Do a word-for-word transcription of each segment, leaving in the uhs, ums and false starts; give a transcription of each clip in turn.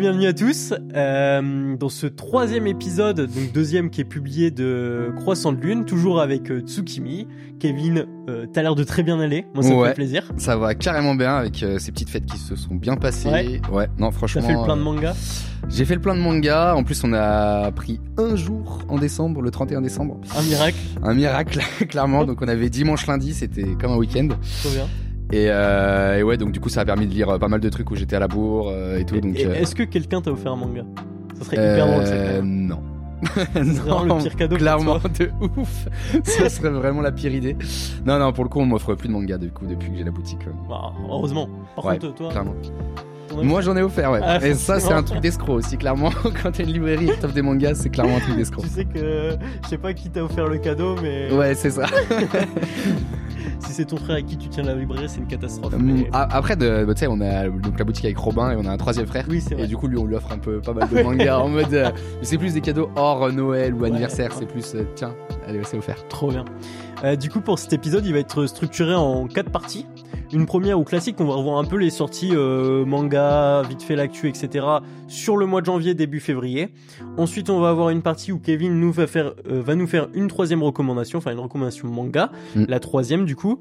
bienvenue à tous euh, dans ce troisième épisode, donc deuxième qui est publié de Croissant de Lune, toujours avec euh, Tsukimi. Kevin, euh, t'as l'air de très bien aller, moi ça ouais, me fait plaisir. Ça va carrément bien avec euh, ces petites fêtes qui se sont bien passées. Ouais, ouais non franchement. T'as fait le plein de mangas ? euh, J'ai fait le plein de mangas, en plus on a pris un jour en décembre, le trente et un décembre. Un miracle. Un miracle, clairement, donc on avait dimanche, lundi, c'était comme un week-end. Trop bien. Et, euh, et ouais, donc du coup ça a permis de lire pas mal de trucs où j'étais à la bourre euh, et tout. Et, donc, et euh... Est-ce que quelqu'un t'a offert un manga ? Ça serait hyper drôle. Euh, non. C'est vraiment le pire cadeau. Clairement, de ouf. Ça serait vraiment la pire idée. Non, non, pour le coup on m'offre plus de manga du coup depuis que j'ai la boutique. Ouais. Bah, heureusement. Par ouais, contre, toi. Clairement. Moi j'en ai offert, ouais. Ah, et ça c'est un truc d'escroc aussi, clairement. Quand t'as une librairie et que t'offres des mangas, c'est clairement un truc d'escroc. Tu sais que je sais pas qui t'a offert le cadeau, mais. Ouais, c'est ça. Si c'est ton frère à qui tu tiens la librairie, c'est une catastrophe. Mais... Après, de, tu sais, on a donc la boutique avec Robin et on a un troisième frère. Oui, c'est vrai. Et du coup, lui, on lui offre un peu pas mal de mangas en mode. Euh, mais c'est plus des cadeaux hors Noël ou ouais, anniversaire. Ouais. C'est plus, euh, tiens, allez, c'est offert. Trop bien. Euh, du coup, pour cet épisode, il va être structuré en quatre parties. Une première ou classique, on va revoir un peu les sorties euh, manga, vite fait l'actu, et cetera sur le mois de janvier, début février. Ensuite, on va avoir une partie où Kevin nous va, faire, euh, va nous faire une troisième recommandation, enfin une recommandation manga, mm. la troisième du coup.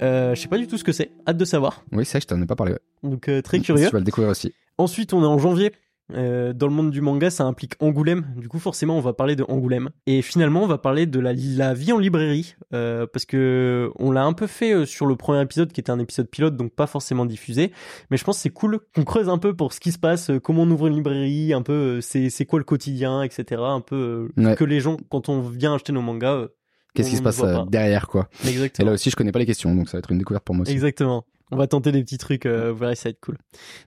Euh, je sais pas du tout ce que c'est, hâte de savoir. Oui, c'est vrai que je t'en ai pas parlé. Ouais. Donc euh, très curieux. Tu vas le découvrir aussi. Ensuite, on est en janvier. Euh, dans le monde du manga, ça implique Angoulême. Du coup, forcément, on va parler de Angoulême. Et finalement, on va parler de la, la vie en librairie, euh, parce que on l'a un peu fait sur le premier épisode, qui était un épisode pilote, donc pas forcément diffusé. Mais je pense que c'est cool qu'on creuse un peu pour ce qui se passe, comment on ouvre une librairie, un peu c'est, c'est quoi le quotidien, et cetera. Un peu euh, ouais. que les gens, quand on vient acheter nos mangas. Euh, Qu'est-ce qui se passe derrière, quoi. Exactement. Et là aussi, je connais pas les questions, donc ça va être une découverte pour moi aussi. Exactement. On va tenter des petits trucs, euh, voilà, ça va être cool.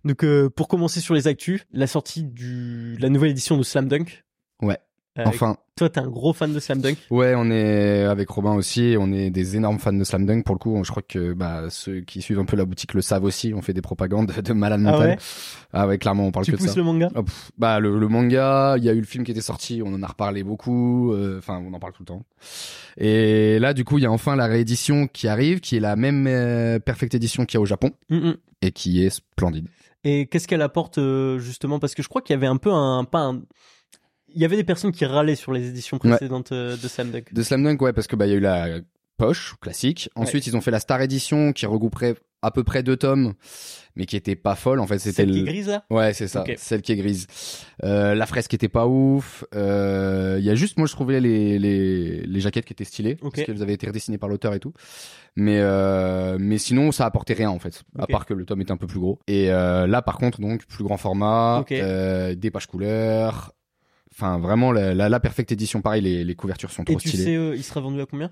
Donc, euh, pour commencer sur les actus, la sortie du, la nouvelle édition de Slam Dunk. Ouais. Euh, enfin. Toi, t'es un gros fan de Slam Dunk. Ouais, on est avec Robin aussi, on est des énormes fans de Slam Dunk. Pour le coup, je crois que, bah, ceux qui suivent un peu la boutique le savent aussi. On fait des propagandes de malade mental. Ah ouais, ah ouais clairement, on parle tu que de ça. Tu pousses le manga? Oh, pff, bah, le, le manga, il y a eu le film qui était sorti, on en a reparlé beaucoup, enfin, euh, on en parle tout le temps. Et là, du coup, il y a enfin la réédition qui arrive, qui est la même euh, Perfect Edition qu'il y a au Japon, mm-hmm. et qui est splendide. Et qu'est-ce qu'elle apporte, euh, justement? Parce que je crois qu'il y avait un peu un, pas un, il y avait des personnes qui râlaient sur les éditions précédentes ouais. de Slam Dunk. De Slam Dunk, ouais, parce que bah il y a eu la poche classique. Ensuite, ouais. ils ont fait la Star Edition qui regrouperait à peu près deux tomes, mais qui était pas folle. En fait, c'était celle le... qui est grise là. Ouais, c'est ça, okay. celle qui est grise. Euh, la fresque était pas ouf. Il euh, y a juste, moi, je trouvais les les les jaquettes qui étaient stylées okay. parce qu'elles avaient été redessinées par l'auteur et tout. Mais euh, mais sinon, ça apportait rien en fait, okay. à part que le tome était un peu plus gros. Et euh, là, par contre, donc plus grand format, okay. euh, des pages couleurs. Enfin, vraiment, la, la, la Perfect Edition, pareil, les, les couvertures sont trop stylées. Et tu sais, euh, il sera vendu à combien ?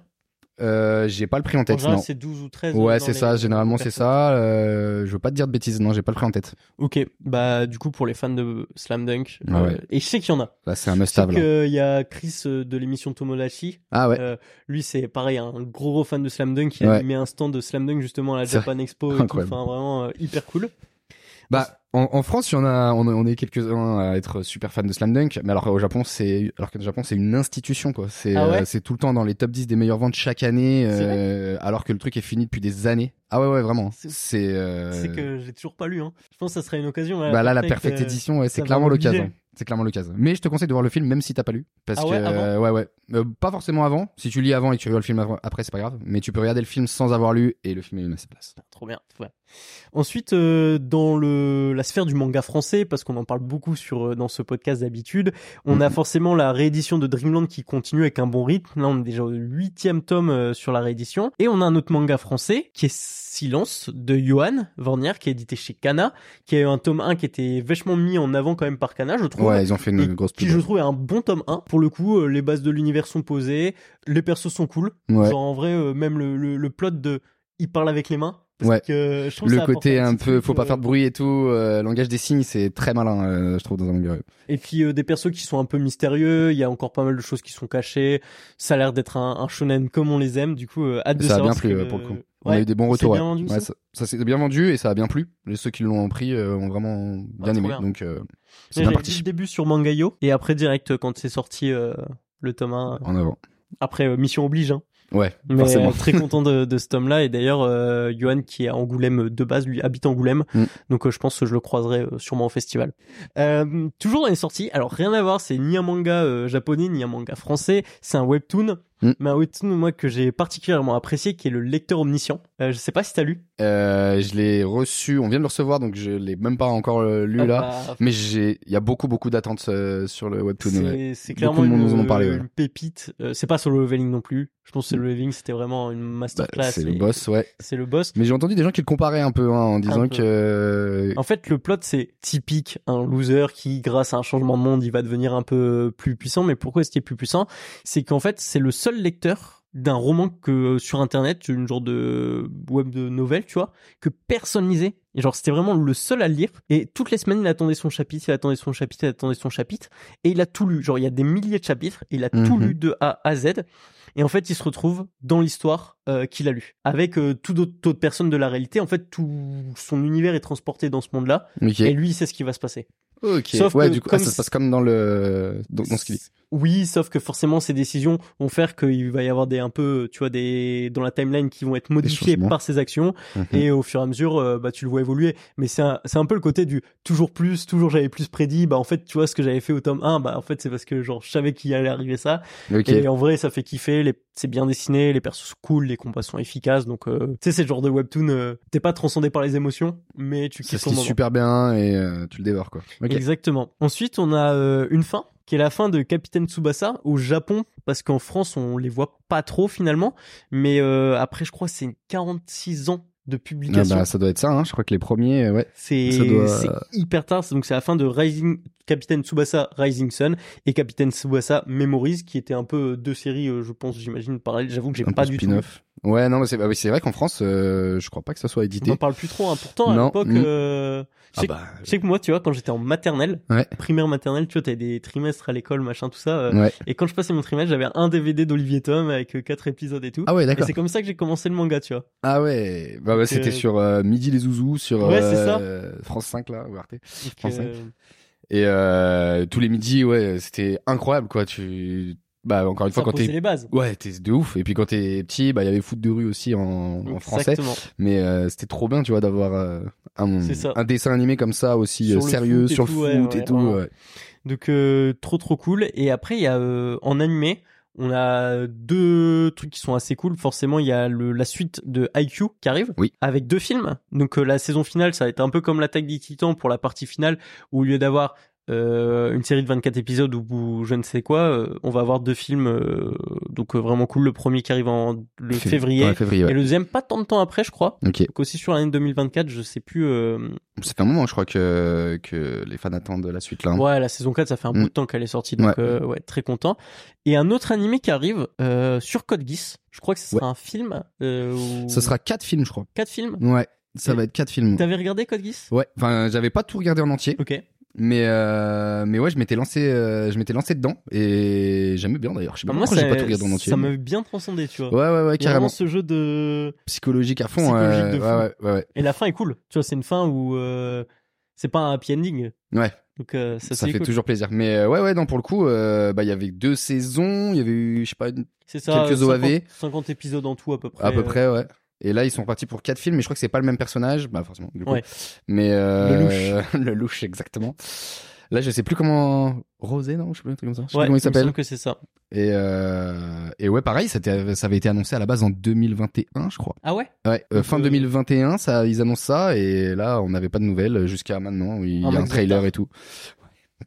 euh, J'ai pas le prix en tête, en général, non. C'est douze ou treize. Ouais, c'est ça, généralement, c'est ça. Euh, je veux pas te dire de bêtises, non, j'ai pas le prix en tête. Ok, bah, du coup, pour les fans de Slam Dunk, ah euh, ouais. et je sais qu'il y en a. Bah, c'est un must-have. Il y a Chris euh, de l'émission TomoLachi. Ah ouais. Euh, lui, c'est pareil, un gros gros fan de Slam Dunk. Il ouais. a animé un stand de Slam Dunk, justement, à la c'est Japan vrai. Expo. Enfin, vraiment, euh, hyper cool. Bah, en, en France, il y en a, on, on est quelques-uns à être super fans de Slam Dunk, mais alors au Japon, c'est, alors que au Japon, c'est une institution, quoi. C'est, ah ouais euh, c'est tout le temps dans les top dix des meilleures ventes chaque année, euh, alors que le truc est fini depuis des années. Ah ouais, ouais, vraiment. C'est, c'est, euh... c'est que j'ai toujours pas lu, hein. Je pense que ça serait une occasion. Là, bah là, la Perfect euh, Edition, ouais, c'est clairement l'occasion. C'est clairement l'occasion. Mais je te conseille de voir le film, même si t'as pas lu. Parce ah ouais, que, euh, ouais, ouais. Euh, pas forcément avant. Si tu lis avant et que tu regardes le film avant, après, c'est pas grave. Mais tu peux regarder le film sans avoir lu et le film est une à sa place. Ah, trop bien. Ouais. Ensuite, euh, dans le, la sphère du manga français, parce qu'on en parle beaucoup sur, dans ce podcast d'habitude, on mmh. a forcément la réédition de Dreamland qui continue avec un bon rythme. Là, on est déjà au huitième tome sur la réédition. Et on a un autre manga français qui est Silence de Johan Vornière, qui est édité chez Kana, qui a eu un tome un qui était vachement mis en avant quand même par Kana, je trouve. Ouais, ils ont fait une et grosse pub. Qui je trouve est un bon tome un. Pour le coup, euh, les bases de l'univers sont posées, les persos sont cool. Ouais. Genre en vrai, euh, même le, le, le plot de il parle avec les mains. Parce ouais. que, euh, je trouve le ça côté un peu, faut pas euh... faire de bruit et tout, euh, langage des signes, c'est très malin, euh, je trouve, dans un manga. Et puis euh, des persos qui sont un peu mystérieux, il y a encore pas mal de choses qui sont cachées. Ça a l'air d'être un, un shonen comme on les aime, du coup, euh, hâte de ça savoir. Ça a bien plu que, pour le coup. On ouais, a eu des bons retours. Ouais. Vendu, ouais, ça, ça s'est bien vendu et ça a bien plu. Les ceux qui l'ont pris euh, ont vraiment bien ah, aimé. Bien. Donc euh, c'est bien parti. J'ai le début sur Mangayo et après direct quand c'est sorti euh, le tome un. En avant. Après euh, mission oblige. Hein. Ouais, mais forcément. Très content de, de ce tome-là. Et d'ailleurs, euh, Johan, qui est à Angoulême de base, lui habite Angoulême. Mm. Donc, euh, je pense que je le croiserai sûrement au festival. Euh, toujours dans les sorties. Alors, rien à voir. C'est ni un manga euh, japonais, ni un manga français. C'est un webtoon. Mm. Mais un webtoon, moi, que j'ai particulièrement apprécié, qui est le Lecteur Omniscient. Euh, je sais pas si t'as lu. Euh, je l'ai reçu. On vient de le recevoir, donc je l'ai même pas encore lu ah, là. Bah... Mais j'ai, il y a beaucoup, beaucoup d'attentes euh, sur le webtoon. C'est, ouais. c'est clairement beaucoup de monde nous en ont parlé, une ouais. pépite. Euh, c'est pas sur le leveling non plus. Je pense que le leveling, c'était vraiment une masterclass. Bah, c'est le boss, ouais. C'est le boss. Mais j'ai entendu des gens qui le comparaient un peu, hein, en disant que... Euh... En fait, le plot, c'est typique, un loser qui, grâce à un changement de monde, il va devenir un peu plus puissant. Mais pourquoi est-ce qu'il est plus puissant? C'est qu'en fait, c'est le seul lecteur d'un roman que, sur Internet, une genre de web de nouvelle, tu vois, que personne lisait. Et genre, c'était vraiment le seul à le lire. Et toutes les semaines, il attendait son chapitre, il attendait son chapitre, il attendait son chapitre. Et il a tout lu. Genre, il y a des milliers de chapitres. Et il a mm-hmm. tout lu de A à Z. Et en fait, il se retrouve dans l'histoire euh, qu'il a lue. Avec euh, toute autre personne de la réalité. En fait, tout son univers est transporté dans ce monde-là. Okay. Et lui, il sait ce qui va se passer. Ok. Sauf ouais, que, du coup, comme... ah, ça se passe comme dans le, dans, dans ce qu'il dit. Oui, sauf que forcément, ces décisions vont faire qu'il va y avoir des, un peu, tu vois, des, dans la timeline qui vont être modifiées par ses actions. Mm-hmm. Et au fur et à mesure, euh, bah, tu le vois évoluer. Mais c'est un, c'est un peu le côté du toujours plus, toujours j'avais plus prédit. Bah, en fait, tu vois, ce que j'avais fait au tome un, bah, en fait, c'est parce que, genre, je savais qu'il allait arriver ça. Okay. Et en vrai, ça fait kiffer. Les, c'est bien dessiné. Les persos sont cool. Les combats sont efficaces. Donc, euh, tu sais, c'est le genre de webtoon, euh, t'es pas transcendé par les émotions, mais tu kiffes ton moment. Ça se lit super bien et euh, tu le dévores, quoi. Okay. Exactement. Ensuite, on a euh, une fin. Qui est la fin de Capitaine Tsubasa au Japon, parce qu'en France, on les voit pas trop finalement, mais euh, après, je crois, c'est quarante-six ans de publication. Ah bah, ça doit être ça, hein. Je crois que les premiers, ouais. C'est, ça doit... c'est hyper tard, donc c'est la fin de Rising... Capitaine Tsubasa Rising Sun et Capitaine Tsubasa Memories, qui étaient un peu deux séries, je pense, j'imagine, parallèles. J'avoue que j'ai un pas du spin-off. Tout. Ouais, non, mais c'est, bah, c'est vrai qu'en France, euh, je crois pas que ça soit édité. On en parle plus trop, hein. Pourtant, non. à l'époque, euh, je, sais ah bah... que, je sais que moi, tu vois, quand j'étais en maternelle, ouais. primaire maternelle, tu vois, t'avais des trimestres à l'école, machin, tout ça. Euh, ouais. Et quand je passais mon trimestre, j'avais un D V D d'Olivier Tom avec euh, quatre épisodes et tout. Ah ouais, d'accord. Et c'est comme ça que j'ai commencé le manga, tu vois. Ah ouais. Bah, bah c'était euh... sur euh, Midi les Zouzous, sur ouais, euh, France cinq, là, ou Arte. France cinq. Euh... Et euh, tous les midis, ouais, c'était incroyable, quoi. Tu, bah encore une ça fois quand t'es, les bases. ouais, t'es de ouf. Et puis quand t'es petit, bah il y avait foot de rue aussi en, en français. Mais euh, c'était trop bien, tu vois, d'avoir euh, un, un dessin animé comme ça aussi sur sérieux sur le foot et tout. Foot ouais, et ouais, tout ouais. Ouais. Donc euh, trop trop cool. Et après il y a euh, en animé. On a deux trucs qui sont assez cool. Forcément, il y a le, la suite de I Q qui arrive, oui. avec deux films. Donc, euh, la saison finale, ça va être un peu comme l'Attaque des Titans pour la partie finale, où au lieu d'avoir euh, une série de vingt-quatre épisodes ou, ou je ne sais quoi, euh, on va avoir deux films. Euh, donc, euh, vraiment cool. Le premier qui arrive en le Fé- février, ouais, février ouais. et le deuxième pas tant de temps après, je crois. Okay. Donc, aussi sur l'année deux mille vingt-quatre, je sais plus... Euh... Ça fait un moment, je crois, que, que les fans attendent la suite, là. Ouais, la saison quatre, ça fait un mmh. bout de temps qu'elle est sortie, donc ouais. Euh, ouais, très content. Et un autre animé qui arrive euh, sur Code Geass, je crois que ce sera ouais. un film. Euh, où... Ça sera quatre films, je crois. Quatre films ? Ouais, ça Et va être quatre films. T'avais regardé Code Geass ? Ouais, enfin, j'avais pas tout regardé en entier. Ok. Mais euh, mais ouais, je m'étais lancé, euh, je m'étais lancé dedans et j'aimais bien d'ailleurs. Je sais pas pourquoi j'ai pas tout regardé en entier. Ça m'a bien transcendé, tu vois. Ouais, ouais, ouais, carrément. Vraiment ce jeu de psychologique à fond. Psychologique euh, de fou. Ouais, ouais, ouais. Et la fin est cool. Tu vois, c'est une fin où euh, c'est pas un happy ending. Ouais. Donc euh, ça, ça fait cool. toujours plaisir. Mais euh, ouais, ouais, non, pour le coup, euh, bah il y avait deux saisons, il y avait eu, je sais pas, une... c'est ça, quelques O A V. cinquante épisodes en tout à peu près. À peu près, ouais. Et là, ils sont partis pour quatre films, mais je crois que c'est pas le même personnage, bah forcément. Du coup. Ouais. Mais euh... le louche, le louche exactement. Là, je sais plus comment Rosé, non, je sais plus un truc comme ça. Je sais ouais, plus comment il s'appelle. Il me semble que c'est ça. Et euh... et ouais, pareil, ça, ça avait été annoncé à la base en deux mille vingt et un, je crois. Ah ouais. Ouais, euh, fin euh... deux mille vingt et un, ça, ils annoncent ça, et là, on n'avait pas de nouvelles jusqu'à maintenant. Où il y a ah, un trailer tard. Et tout.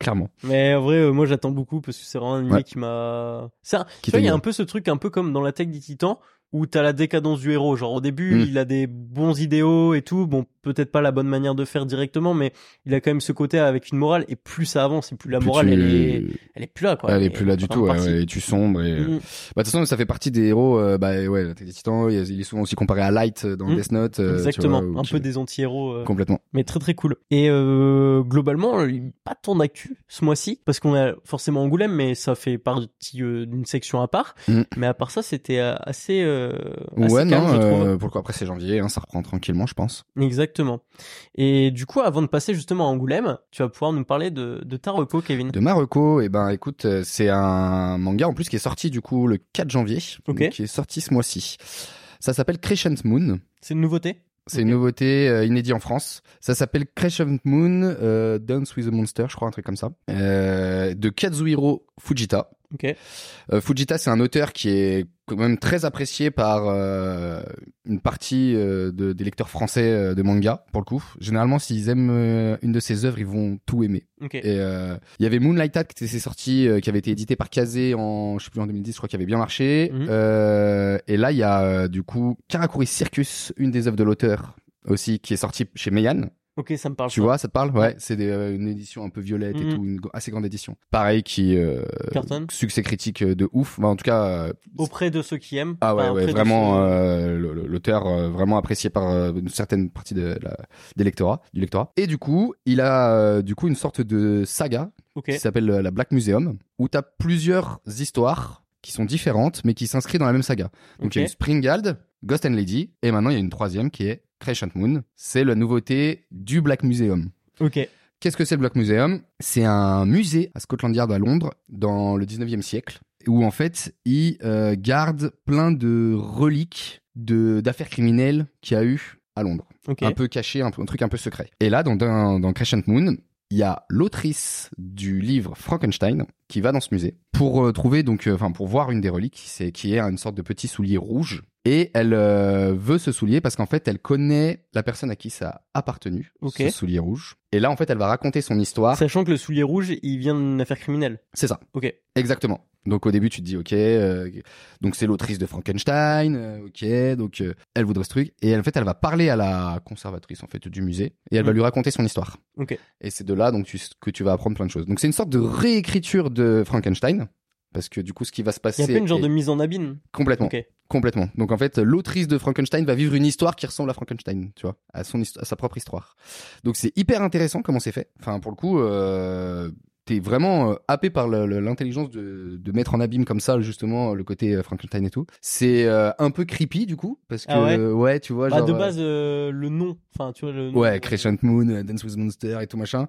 Clairement. Mais en vrai, euh, moi, j'attends beaucoup parce que c'est vraiment un animé ouais. qui m'a. Ça, tu vois, il y a un peu ce truc, un peu comme dans l'Attaque des Titans. Où t'as la décadence du héros. Genre, au début, mmh. il a des bons idéaux et tout. Bon, peut-être pas la bonne manière de faire directement, mais il a quand même ce côté avec une morale. Et plus ça avance, et plus la plus morale, tu... elle, est... elle est plus là, quoi. Elle, elle est plus là du tout, ouais, et tu sombres. Et... Mmh. Bah, de toute façon, ça fait partie des héros. Euh, bah, ouais, la Tête des Titans, il est souvent aussi comparé à Light dans mmh. Death Note. Euh, Exactement. Tu vois, un tu... peu des anti-héros. Euh... Complètement. Mais très, très cool. Et euh, globalement, pas tant d'actu ce mois-ci, parce qu'on a forcément Angoulême, mais ça fait partie euh, d'une section à part. Mmh. Mais à part ça, c'était assez. Euh, euh, assez ouais, calme, non, je trouve. Euh, pourquoi après c'est janvier, hein, ça reprend tranquillement, je pense. Exactement. Et du coup, avant de passer justement à Angoulême, tu vas pouvoir nous parler de, de ta reco, Kevin. De ma reco, eh ben, écoute, c'est un manga en plus qui est sorti du coup le quatre janvier, okay. Donc, qui est sorti ce mois-ci. Ça s'appelle Crescent Moon. C'est une nouveauté ? C'est okay. une nouveauté euh, inédite en France. Ça s'appelle Crescent Moon, euh, Dance with a Monster, je crois, un truc comme ça, euh, de Kazuhiro Fujita. Okay. Euh, Fujita, c'est un auteur qui est quand même très apprécié par euh, une partie euh, de, des lecteurs français euh, de manga, pour le coup. Généralement, s'ils aiment euh, une de ses œuvres, ils vont tout aimer. Okay. Et il euh, y avait Moonlight Act qui s'est sorti, euh, qui avait été édité par Kazé en, je sais plus, en deux mille dix, je crois, qui avait bien marché. Mm-hmm. Euh, et là, il y a euh, du coup Karakuri Circus, une des œuvres de l'auteur aussi, qui est sortie chez Meian. Ok, ça me parle. Tu vois, ça te parle ? Ouais, c'est des, euh, une édition un peu violette mmh. et tout, une assez grande édition. Pareil, qui euh, cartonne. Succès critique de ouf. Bah, en tout cas, euh, auprès de ceux qui aiment. Ah ouais, ouais vraiment euh, l'auteur euh, vraiment apprécié par euh, une certaine partie de la des lectorats, du lectorat. Et du coup, il a euh, du coup une sorte de saga okay. qui s'appelle la Black Museum, où t'as plusieurs histoires qui sont différentes, mais qui s'inscrivent dans la même saga. Donc okay. il y a une Springald, Ghost and Lady, et maintenant il y a une troisième qui est Crescent Moon, c'est la nouveauté du Black Museum. Ok. Qu'est-ce que c'est le Black Museum ? C'est un musée à Scotland Yard à Londres, dans le dix-neuvième siècle, où en fait, ils euh, gardent plein de reliques de, d'affaires criminelles qu'il y a eu à Londres. Okay. Un peu caché, un, un truc un peu secret. Et là, dans, dans, dans Crescent Moon, il y a l'autrice du livre Frankenstein qui va dans ce musée pour euh, trouver, donc, enfin, euh, pour voir une des reliques, c'est, qui est une sorte de petit soulier rouge. Et elle euh, veut ce soulier parce qu'en fait, elle connaît la personne à qui ça a appartenu, okay. ce soulier rouge. Et là, en fait, elle va raconter son histoire. Sachant que le soulier rouge, il vient d'une affaire criminelle. C'est ça. Ok. Exactement. Donc, au début, tu te dis, ok, euh, donc c'est l'autrice de Frankenstein, euh, ok, donc euh, elle voudrait ce truc. Et en fait, elle va parler à la conservatrice, en fait, du musée, et elle mmh. va lui raconter son histoire. Ok. Et c'est de là donc, tu, que tu vas apprendre plein de choses. Donc, c'est une sorte de réécriture de Frankenstein. Parce que du coup, ce qui va se passer... Il y a pas une genre est... de mise en abîme. Complètement. Okay. Complètement. Donc en fait, l'autrice de Frankenstein va vivre une histoire qui ressemble à Frankenstein, tu vois, à, son histo- à sa propre histoire. Donc c'est hyper intéressant comment c'est fait. Enfin, pour le coup, euh, t'es vraiment euh, happé par le, le, l'intelligence de, de mettre en abîme comme ça, justement, le côté euh, Frankenstein et tout. C'est euh, un peu creepy, du coup, parce que... Ah ouais, euh, ouais, tu vois, bah, genre... De base, euh, le nom, enfin, tu vois... Le nom, ouais, Crescent Moon, Dance with Monster et tout machin...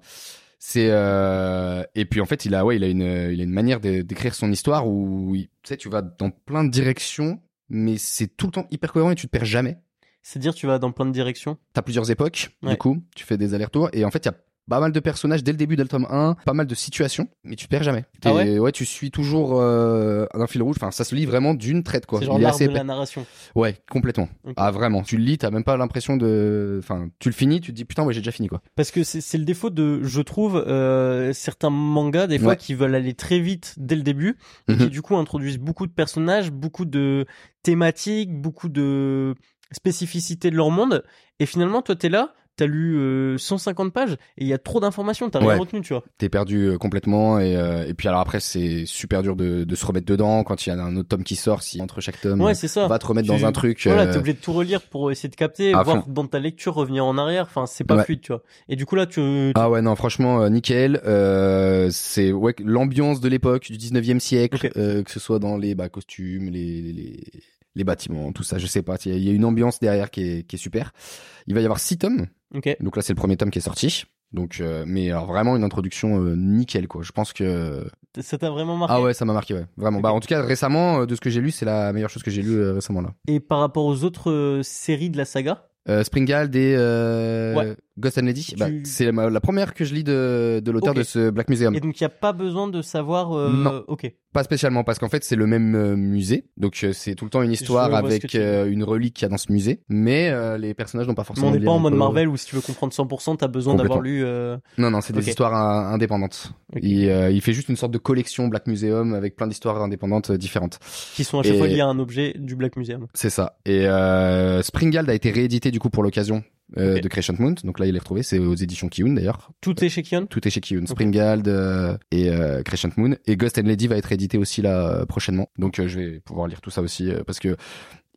C'est euh... et puis en fait il a ouais il a une il a une manière de, d'écrire son histoire où il, tu sais tu vas dans plein de directions mais c'est tout le temps hyper cohérent et tu te perds jamais. C'est-à-dire tu vas dans plein de directions. T'as plusieurs époques ouais. du coup tu fais des allers-retours et en fait il y a pas mal de personnages dès le début d'Altom un, pas mal de situations, mais tu perds jamais. Ah ouais, ouais, tu suis toujours euh, un fil rouge. Enfin, ça se lit vraiment d'une traite, quoi. C'est genre l'art de épais. La narration. Ouais, complètement. Okay. Ah, vraiment. Tu le lis, t'as même pas l'impression de... Enfin, tu le finis, tu te dis, putain, ouais, j'ai déjà fini, quoi. Parce que c'est, c'est le défaut de, je trouve, euh, certains mangas, des fois, ouais. qui veulent aller très vite dès le début, et mm-hmm. qui, du coup, introduisent beaucoup de personnages, beaucoup de thématiques, beaucoup de spécificités de leur monde. Et finalement, toi, t'es là... T'as lu euh, cent cinquante pages et il y a trop d'informations, t'as rien ouais. retenu, tu vois. T'es perdu euh, complètement et, euh, et puis alors après c'est super dur de, de se remettre dedans quand il y a un autre tome qui sort, si entre chaque tome, ouais, c'est ça. On va te remettre tu... dans un truc. Voilà, euh... t'es obligé de tout relire pour essayer de capter, ah, voir fond. Dans ta lecture revenir en arrière, enfin c'est pas ouais. fluide, tu vois. Et du coup là tu... tu... Ah ouais non franchement euh, nickel, euh, c'est ouais, l'ambiance de l'époque du dix-neuvième siècle, okay. euh, que ce soit dans les bah, costumes, les... les, les... les bâtiments, tout ça, je sais pas. Il y a une ambiance derrière qui est, qui est super. Il va y avoir six tomes. Okay. Donc là, c'est le premier tome qui est sorti. Donc, euh, mais alors vraiment une introduction euh, nickel, quoi. Je pense que ça t'a vraiment marqué. Ah ouais, ça m'a marqué, ouais, vraiment. Okay. Bah en tout cas, récemment, de ce que j'ai lu, c'est la meilleure chose que j'ai lu euh, récemment là. Et par rapport aux autres euh, séries de la saga, euh, Springald et euh... ouais. Ghost and Lady, tu... bah, c'est la, la première que je lis de, de l'auteur okay. de ce Black Museum. Et donc il y a pas besoin de savoir. Euh... Non. Ok. Pas spécialement parce qu'en fait c'est le même euh, musée, donc euh, c'est tout le temps une histoire avec euh, une relique qu'il y a dans ce musée, mais euh, les personnages n'ont pas forcément. Mais on n'est pas en mode Marvel où si tu veux comprendre cent pour cent t'as besoin d'avoir lu. Euh... Non non c'est des okay. histoires uh, indépendantes. Okay. Il, euh, il fait juste une sorte de collection Black Museum avec plein d'histoires indépendantes euh, différentes. Qui sont à chaque et... fois liées à un objet du Black Museum. C'est ça. Et euh, Springald a été réédité du coup pour l'occasion. Euh, okay. de Crescent Moon, donc là il est retrouvé, c'est aux éditions Kiyun d'ailleurs. Tout est chez Kiyun. Tout est chez Kiyun. Okay. Springald euh, et euh, Crescent Moon et Ghost and Lady va être édité aussi là euh, prochainement. Donc euh, je vais pouvoir lire tout ça aussi euh, parce que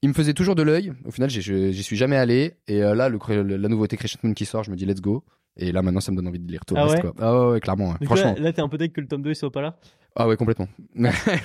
il me faisait toujours de l'œil. Au final, j'y, j'y suis jamais allé et euh, là le, le la nouveauté Crescent Moon qui sort, je me dis let's go. Et là maintenant ça me donne envie de lire tout le ah reste ouais quoi. Ah ouais, ouais clairement. Ouais. Franchement. Là, là t'es un peu deg que le tome deux il soit pas là. Ah ouais, complètement.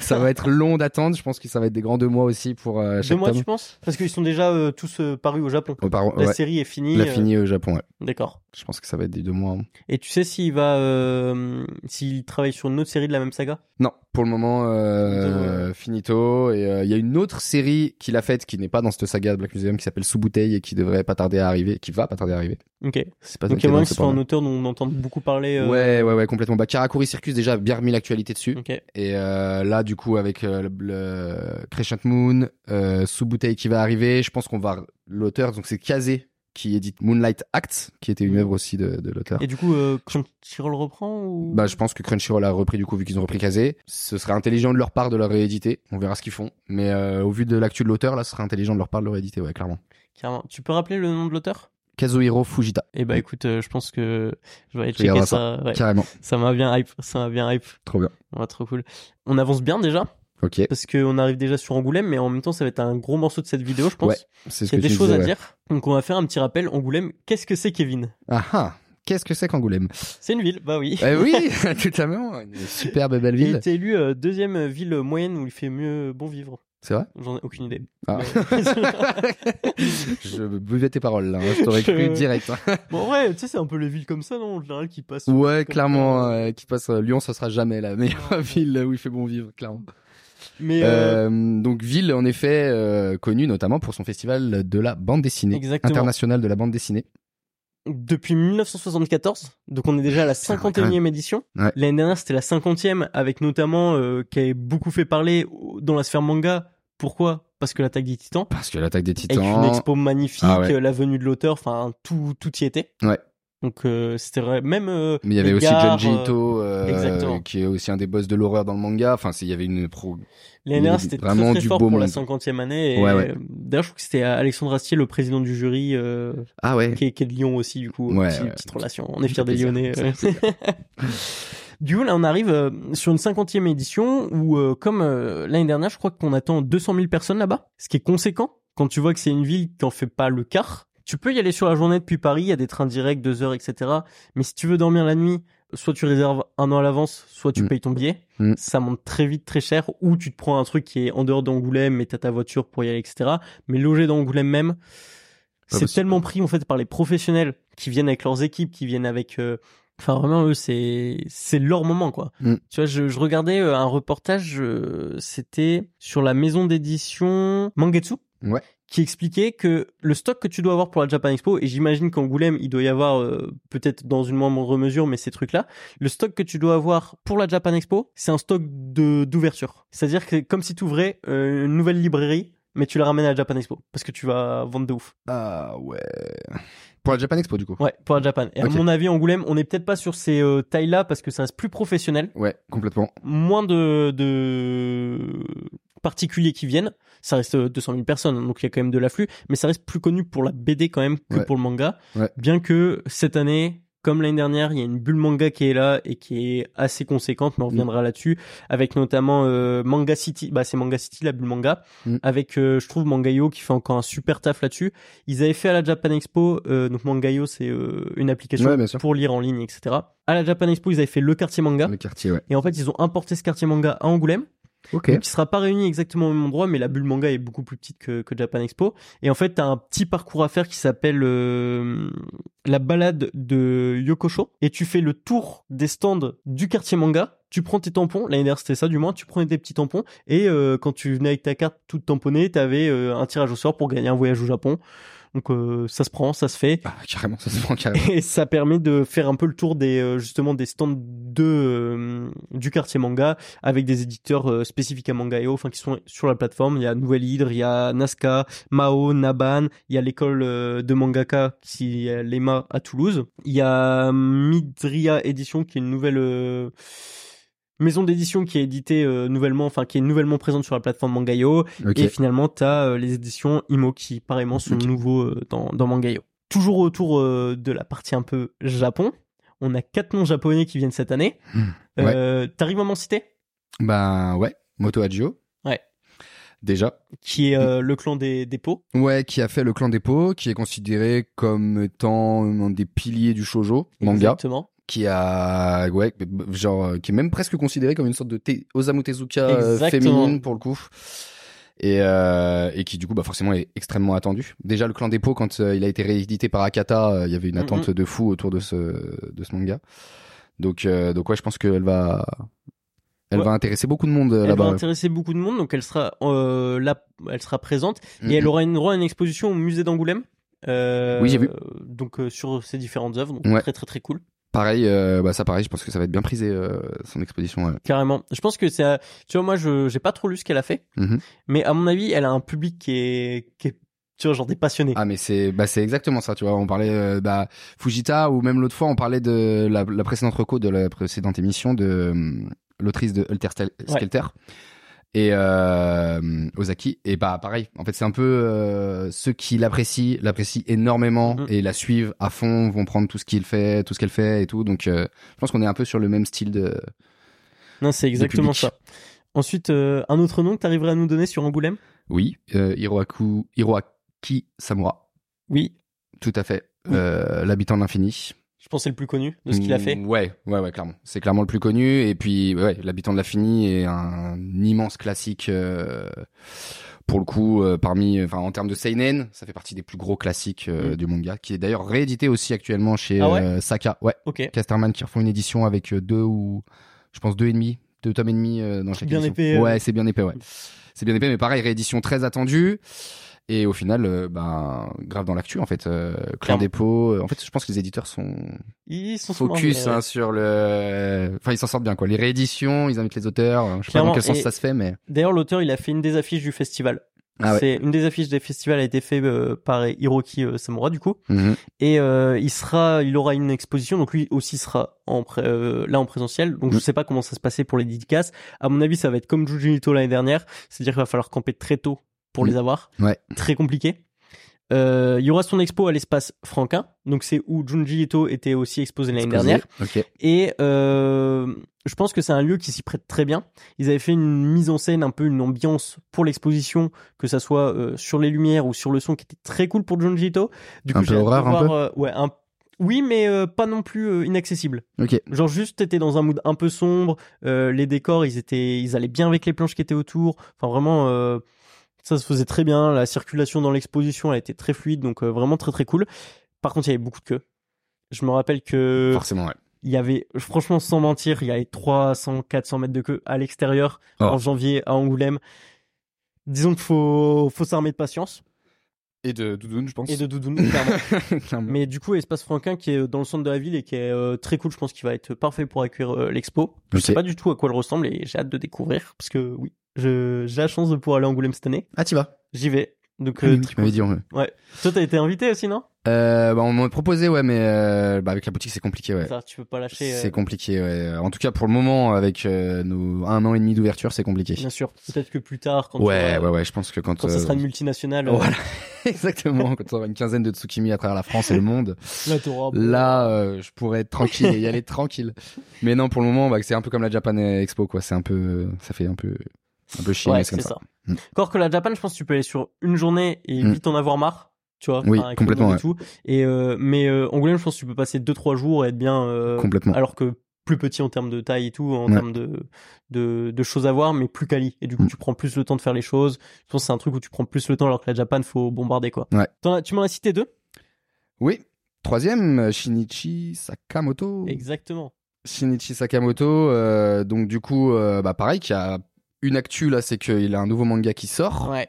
Ça va être long d'attendre. Je pense que ça va être des grands deux mois aussi pour euh, chaque Deux mois, tome. Tu penses ? Parce qu'ils sont déjà euh, tous euh, parus au Japon. Oh, par... La ouais. série est finie. La euh... finie au Japon, ouais. D'accord. Je pense que ça va être des deux mois. Hein. Et tu sais s'il va, euh, s'il travaille sur une autre série de la même saga ? Non, pour le moment, euh, finito. Et il euh, y a une autre série qu'il a faite qui n'est pas dans cette saga de Black Museum, qui s'appelle Sous Bouteille et qui devrait pas tarder à arriver, qui va pas tarder à arriver. Ok. C'est pas donc il y a moins que ce soit un auteur dont on entend beaucoup parler. Euh... Ouais, ouais, ouais, complètement. Bah, Karakuri Circus déjà a bien remis l'actualité dessus. Okay. Et euh, là, du coup, avec euh, le, le Crescent Moon, euh, Sous Bouteille qui va arriver, je pense qu'on va l'auteur. Donc c'est Kazé qui édite Moonlight Act, qui était une œuvre aussi de, de l'auteur. Et du coup, euh, Crunchyroll reprend ou... Bah, je pense que Crunchyroll a repris du coup vu qu'ils ont repris Kazé. Ce serait intelligent de leur part de le rééditer. On verra ce qu'ils font. Mais euh, au vu de l'actu de l'auteur, là, ce serait intelligent de leur part de le rééditer, ouais, clairement. Clairement. Tu peux rappeler le nom de l'auteur ? Kazuhiro Fujita. Et eh bah écoute, euh, je pense que je vais aller checker ça. ça. Ouais. Carrément. Ça m'a bien hype. Ça m'a bien hype. Trop bien. Ouais, trop cool. On avance bien déjà. Ok. Parce qu'on arrive déjà sur Angoulême, mais en même temps, ça va être un gros morceau de cette vidéo, je pense. Ouais, c'est ce Il y a que des choses disais, à ouais. dire. Donc on va faire un petit rappel. Angoulême, qu'est-ce que c'est, Kevin ? Ah ah. Qu'est-ce que c'est qu'Angoulême ? C'est une ville, bah oui. Euh, oui, totalement. Une superbe belle ville. Il a été élu euh, deuxième ville moyenne où il fait mieux bon vivre. C'est vrai ? J'en ai aucune idée. Ah. Mais... je buvais tes paroles là, hein. Je t'aurais je... cru direct. Hein. Bon, ouais, tu sais, c'est un peu les villes comme ça, non ? En général, qui passent. Ouais, clairement, euh, qui passent. Euh, Lyon, ça sera jamais la meilleure ah, ville où il fait bon vivre, clairement. Mais euh... Euh, donc ville en effet euh, connue notamment pour son festival de la bande dessinée, Exactement. international de la bande dessinée. Depuis dix-neuf cent soixante-quatorze, donc on est déjà à la cinquante et unième édition. Ouais. L'année dernière, c'était la cinquantième, avec notamment, euh, qui a beaucoup fait parler dans la sphère manga. Pourquoi ? Parce que l'attaque des Titans. Parce que l'attaque des Titans. Avec une expo magnifique, ah ouais. la venue de l'auteur, enfin, tout, tout y était. Ouais. Donc, euh, c'était vrai. Même. Euh, Mais il y avait aussi Junji Ito, euh, qui est aussi un des boss de l'horreur dans le manga. Enfin, il y avait une pro. L'année dernière, c'était très, très fort pour la cinquantième année. Et ouais, ouais. D'ailleurs, je trouve que c'était Alexandre Astier, le président du jury, euh, ah ouais. qui, est, qui est de Lyon aussi, du coup. Ouais, petite, ouais. petite relation. On est fiers des plaisir, Lyonnais. Du coup, là, on arrive euh, sur une cinquantième édition où, euh, comme euh, l'année dernière, je crois qu'on attend deux cent mille personnes là-bas, ce qui est conséquent. Quand tu vois que c'est une ville, t'en fais pas le quart. Tu peux y aller sur la journée depuis Paris, il y a des trains directs, deux heures, et cetera. Mais si tu veux dormir la nuit, soit tu réserves un an à l'avance, soit tu mmh. payes ton billet. Mmh. Ça monte très vite, très cher. Ou tu te prends un truc qui est en dehors d'Angoulême, mais t'as ta voiture pour y aller, et cetera. Mais loger dans Angoulême même, pas c'est possible. Tellement pris en fait par les professionnels qui viennent avec leurs équipes, qui viennent avec... Euh, Enfin, vraiment, eux, c'est, c'est leur moment, quoi. Mm. Tu vois, je, je regardais euh, un reportage, euh, c'était sur la maison d'édition Mangetsu, ouais. qui expliquait que le stock que tu dois avoir pour la Japan Expo, et j'imagine qu'Angoulême, il doit y avoir, euh, peut-être dans une moindre mesure, mais ces trucs-là, le stock que tu dois avoir pour la Japan Expo, c'est un stock de, d'ouverture. C'est-à-dire que comme si tu ouvrais euh, une nouvelle librairie, mais tu la ramènes à la Japan Expo, parce que tu vas vendre de ouf. Ah ouais... Pour la Japan Expo, du coup. Ouais, pour la Japan. Et okay. à mon avis, Angoulême, on n'est peut-être pas sur ces euh, tailles-là parce que ça reste plus professionnel. Ouais, complètement. Moins de, de particuliers qui viennent. Ça reste deux cent mille personnes, donc il y a quand même de l'afflux. Mais ça reste plus connu pour la B D quand même que ouais. pour le manga. Ouais. Bien que cette année, comme l'année dernière, il y a une bulle manga qui est là et qui est assez conséquente, mais on reviendra mmh. là-dessus. Avec notamment euh, Manga City. Bah, c'est Manga City, la bulle manga. Mmh. Avec, euh, je trouve, Mangayo qui fait encore un super taf là-dessus. Ils avaient fait à la Japan Expo, euh, donc Mangayo, c'est euh, une application ouais, pour lire en ligne, et cetera. À la Japan Expo, ils avaient fait le quartier manga. Le quartier, ouais. Et en fait, ils ont importé ce quartier manga à Angoulême. Okay. Donc, il sera pas réuni exactement au même endroit, mais la bulle manga est beaucoup plus petite que, que Japan Expo. Et en fait, t'as un petit parcours à faire qui s'appelle euh, la balade de Yokosho. Et tu fais le tour des stands du quartier manga. Tu prends tes tampons. L'année dernière, c'était ça du moins. Tu prenais tes petits tampons. Et euh, quand tu venais avec ta carte toute tamponnée, t'avais euh, un tirage au sort pour gagner un voyage au Japon. Donc euh, ça se prend, ça se fait. Ah, carrément, ça se prend carrément. Et ça permet de faire un peu le tour des euh, justement des stands de euh, du quartier manga avec des éditeurs euh, spécifiques à Mangayo, enfin qui sont sur la plateforme. Il y a Nouvelle Hydre, il y a Nazca, Mao, Naban, il y a l'école euh, de mangaka qui est l'E M A à Toulouse. Il y a Midria Édition qui est une nouvelle euh, maison d'édition qui est éditée euh, nouvellement, enfin qui est nouvellement présente sur la plateforme Mangayo. Okay. Et finalement, t'as euh, les éditions Imo qui, pareillement, sont okay. nouveaux euh, dans, dans Mangayo. Toujours autour euh, de la partie un peu Japon, on a quatre noms japonais qui viennent cette année. Mmh. Euh, ouais. T'arrives à m'en citer ? Ben ouais, Moto Hajio. Ouais. Déjà. Qui est euh, mmh. le clan des, des Pots. Ouais, qui a fait le clan des Pots, qui est considéré comme étant un des piliers du shoujo manga. Exactement. qui a ouais, genre qui est même presque considéré comme une sorte de te- Osamu Tezuka Exactement. féminine pour le coup. Et, euh, et qui du coup bah forcément est extrêmement attendu. Déjà le Clan des Pots, quand euh, il a été réédité par Akata, euh, il y avait une attente mm-hmm. de fou autour de ce de ce manga. Donc euh, donc ouais, je pense qu'elle va elle ouais. va intéresser beaucoup de monde euh, elle là-bas. Elle va intéresser beaucoup de monde, donc elle sera euh, là, elle sera présente mm-hmm. et elle aura une droit à une exposition au musée d'Angoulême. Euh, oui, j'ai vu. Donc euh, sur ses différentes œuvres, donc ouais. très très très cool. Pareil, euh, bah ça pareil, je pense que ça va être bien prisé euh, son exposition. Ouais. Carrément. Je pense que c'est, tu vois, moi je j'ai pas trop lu ce qu'elle a fait, mm-hmm. mais à mon avis, elle a un public qui est, qui est, tu vois, genre des passionnés. Ah mais c'est, bah c'est exactement ça, tu vois. On parlait, euh, bah Fujita ou même l'autre fois, on parlait de la, la précédente reco de la précédente émission de euh, l'autrice de Helter Skelter. Ouais. Et euh, Ozaki, et bah pareil, en fait c'est un peu euh, ceux qui l'apprécient l'apprécient énormément mmh. et la suivent à fond, vont prendre tout ce qu'il fait, tout ce qu'elle fait et tout, donc euh, je pense qu'on est un peu sur le même style de non c'est exactement ça. Ensuite euh, un autre nom que t'arriverais à nous donner sur Angoulême? Oui, euh, Hiroaku, Hiroaki Samura. Oui, tout à fait. Oui. Euh, l'habitant de l'infini. Je pense que c'est le plus connu de ce qu'il a fait. Ouais, ouais, ouais, clairement. C'est clairement le plus connu. Et puis, ouais, l'habitant de l'infini est un immense classique euh, pour le coup. Euh, parmi, enfin, en termes de seinen, ça fait partie des plus gros classiques euh, mm. du manga, qui est d'ailleurs réédité aussi actuellement chez ah ouais euh, Saka. Ouais. Ok. Casterman qui refont une édition avec deux ou, je pense, deux et demi, deux tomes et demi euh, dans chaque bien édition. Épais, ouais, euh... c'est bien épais. Ouais, c'est bien épais, mais pareil, réédition très attendue. Et au final, euh, ben, grave dans l'actu, en fait, euh, Clan des Pots. Euh, en fait, je pense que les éditeurs sont, ils sont focus souvent, mais... hein, sur le, enfin, ils s'en sortent bien, quoi. Les rééditions, ils invitent les auteurs. Je sais Clairement. pas dans quel sens et ça se fait, mais. D'ailleurs, l'auteur, il a fait une des affiches du festival. Ah c'est ouais. Une des affiches des festivals a été faite euh, par Hiroaki euh, Samura, du coup. Mm-hmm. Et, euh, il sera, il aura une exposition. Donc, lui aussi sera en pré... euh, là en présentiel. Donc, mm-hmm. je sais pas comment ça se passait pour les dédicaces. À mon avis, ça va être comme Jujutsu l'année dernière. C'est-à-dire qu'il va falloir camper très tôt pour les avoir, ouais. Très compliqué. Euh, il y aura son expo à l'espace Franquin, donc c'est où Junji Ito était aussi exposé l'année exposé. dernière. Okay. Et euh, je pense que c'est un lieu qui s'y prête très bien. Ils avaient fait une mise en scène, un peu une ambiance pour l'exposition, que ça soit euh, sur les lumières ou sur le son, qui était très cool pour Junji Ito. Du coup, un peu horreur, un peu. Euh, ouais, un Oui, mais euh, pas non plus euh, inaccessible. Okay. Genre juste, t'étais dans un mood un peu sombre. Euh, les décors, ils étaient, ils allaient bien avec les planches qui étaient autour. Enfin, vraiment. Euh, Ça se faisait très bien, la circulation dans l'exposition elle était très fluide, donc euh, vraiment très très cool. Par contre, il y avait beaucoup de queues. Je me rappelle que... Forcément, ouais. Il y avait, franchement, sans mentir, il y avait trois cents, quatre cents mètres de queue à l'extérieur, oh. en janvier, à Angoulême. Disons qu'il faut, faut s'armer de patience. Et de doudoune, je pense. Et de doudoune, clairement. Clairement. Mais du coup, Espace Franquin, qui est dans le centre de la ville et qui est euh, très cool, je pense qu'il va être parfait pour accueillir euh, l'expo. Okay. Je sais pas du tout à quoi elle ressemble et j'ai hâte de découvrir, parce que oui. Je, j'ai la chance de pouvoir aller à Angoulême cette année. Ah, t'y vas? J'y vais. Donc, euh, mmh, tu m'avais dit, on... ouais. Toi, t'as été invité aussi, non? Euh, bah, on m'a proposé, ouais, mais, euh, bah, avec la boutique, c'est compliqué, ouais. Ça, tu peux pas lâcher. C'est euh... compliqué, ouais. En tout cas, pour le moment, avec, euh, nos, un an et demi d'ouverture, c'est compliqué. Bien sûr. Peut-être que plus tard, quand Ouais, tu... ouais, ouais, je pense que quand, quand euh... ça sera une multinationale. Euh... Voilà. Exactement. Quand on aura une quinzaine de Tsukimi à travers la France et le monde. Là, t'auras... Là, euh, je pourrais être tranquille et y aller tranquille. Mais non, pour le moment, bah, c'est un peu comme la Japan Expo, quoi. C'est un peu, ça fait un peu, un peu chiant, ouais, mais c'est, c'est comme ça. ça. Mm. Encore que la Japan, je pense que tu peux aller sur une journée et mm. vite en avoir marre, tu vois. Oui, complètement. Et ouais. tout. Et euh, mais euh, Angoulême, je pense que tu peux passer deux trois jours et être bien. Euh, complètement. Alors que plus petit en termes de taille et tout, en ouais. termes de, de de choses à voir, mais plus quali. Et du coup, mm. tu prends plus le temps de faire les choses. Je pense que c'est un truc où tu prends plus le temps, alors que la Japan, faut bombarder, quoi. Ouais. T'en as, tu m'en as cité deux. Oui. Troisième, Shinichi Sakamoto. Exactement. Shinichi Sakamoto, euh, donc du coup, euh, bah pareil, qui a une actu là, c'est qu'il a un nouveau manga qui sort, ouais.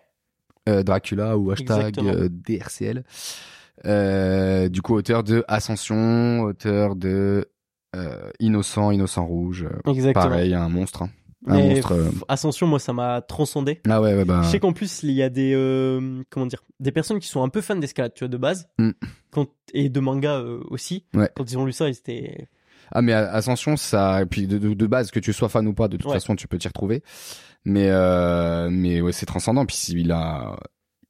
euh, Dracula ou hashtag euh, D R C L. Euh, du coup, auteur de Ascension, auteur de euh, Innocent, Innocent Rouge. Exactement. Pareil, un monstre. Hein. Un monstre euh... Ascension, moi, ça m'a transcendé. Ah ouais, ouais, bah... Je sais qu'en plus, il y a des euh, comment dire, des personnes qui sont un peu fans d'escalade, tu vois, de base, mm. quand, et de manga euh, aussi. Ouais. Quand ils ont lu ça, ils étaient... Ah mais Ascension, ça, et puis de, de, de base, que tu sois fan ou pas, de toute ouais. façon tu peux t'y retrouver. Mais euh, mais ouais, c'est transcendant. Puis il a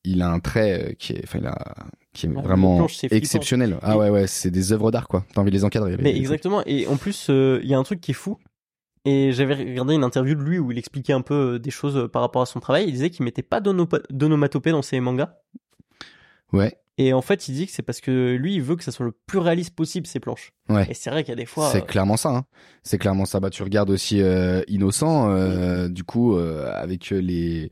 il a un trait qui est, enfin il a qui est ouais, vraiment planche, exceptionnel. Flippant. Ah et... ouais ouais, c'est des œuvres d'art, quoi. T'as envie de les encadrer. Les, mais les exactement. Trucs. Et en plus, il euh, y a un truc qui est fou. Et j'avais regardé une interview de lui où il expliquait un peu des choses par rapport à son travail. Il disait qu'il mettait pas d'onomatopée dans ses mangas. Ouais. Et en fait, il dit que c'est parce que lui, il veut que ça soit le plus réaliste possible, ces planches. Ouais. Et c'est vrai qu'il y a des fois... C'est euh... clairement ça. Hein. C'est clairement ça. Bah, tu regardes aussi euh, Innocent, euh, oui. du coup, euh, avec les...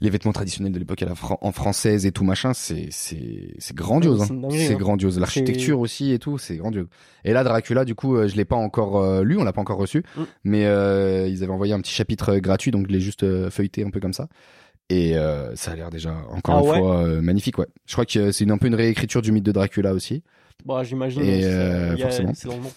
les vêtements traditionnels de l'époque à la Fran- en française et tout machin, c'est c'est c'est grandiose, hein. C'est, dingue, c'est hein. grandiose. L'architecture c'est... aussi et tout, c'est grandiose. Et là, Dracula, du coup, je l'ai pas encore euh, lu, on l'a pas encore reçu, mm. mais euh, ils avaient envoyé un petit chapitre gratuit, donc je l'ai juste euh, feuilleté un peu comme ça. Et euh, ça a l'air déjà encore ah, une ouais. fois euh, magnifique, ouais. Je crois que c'est une, un peu une réécriture du mythe de Dracula aussi. Bah, j'imagine. Et euh, c'est, forcément. A, c'est dans le monde.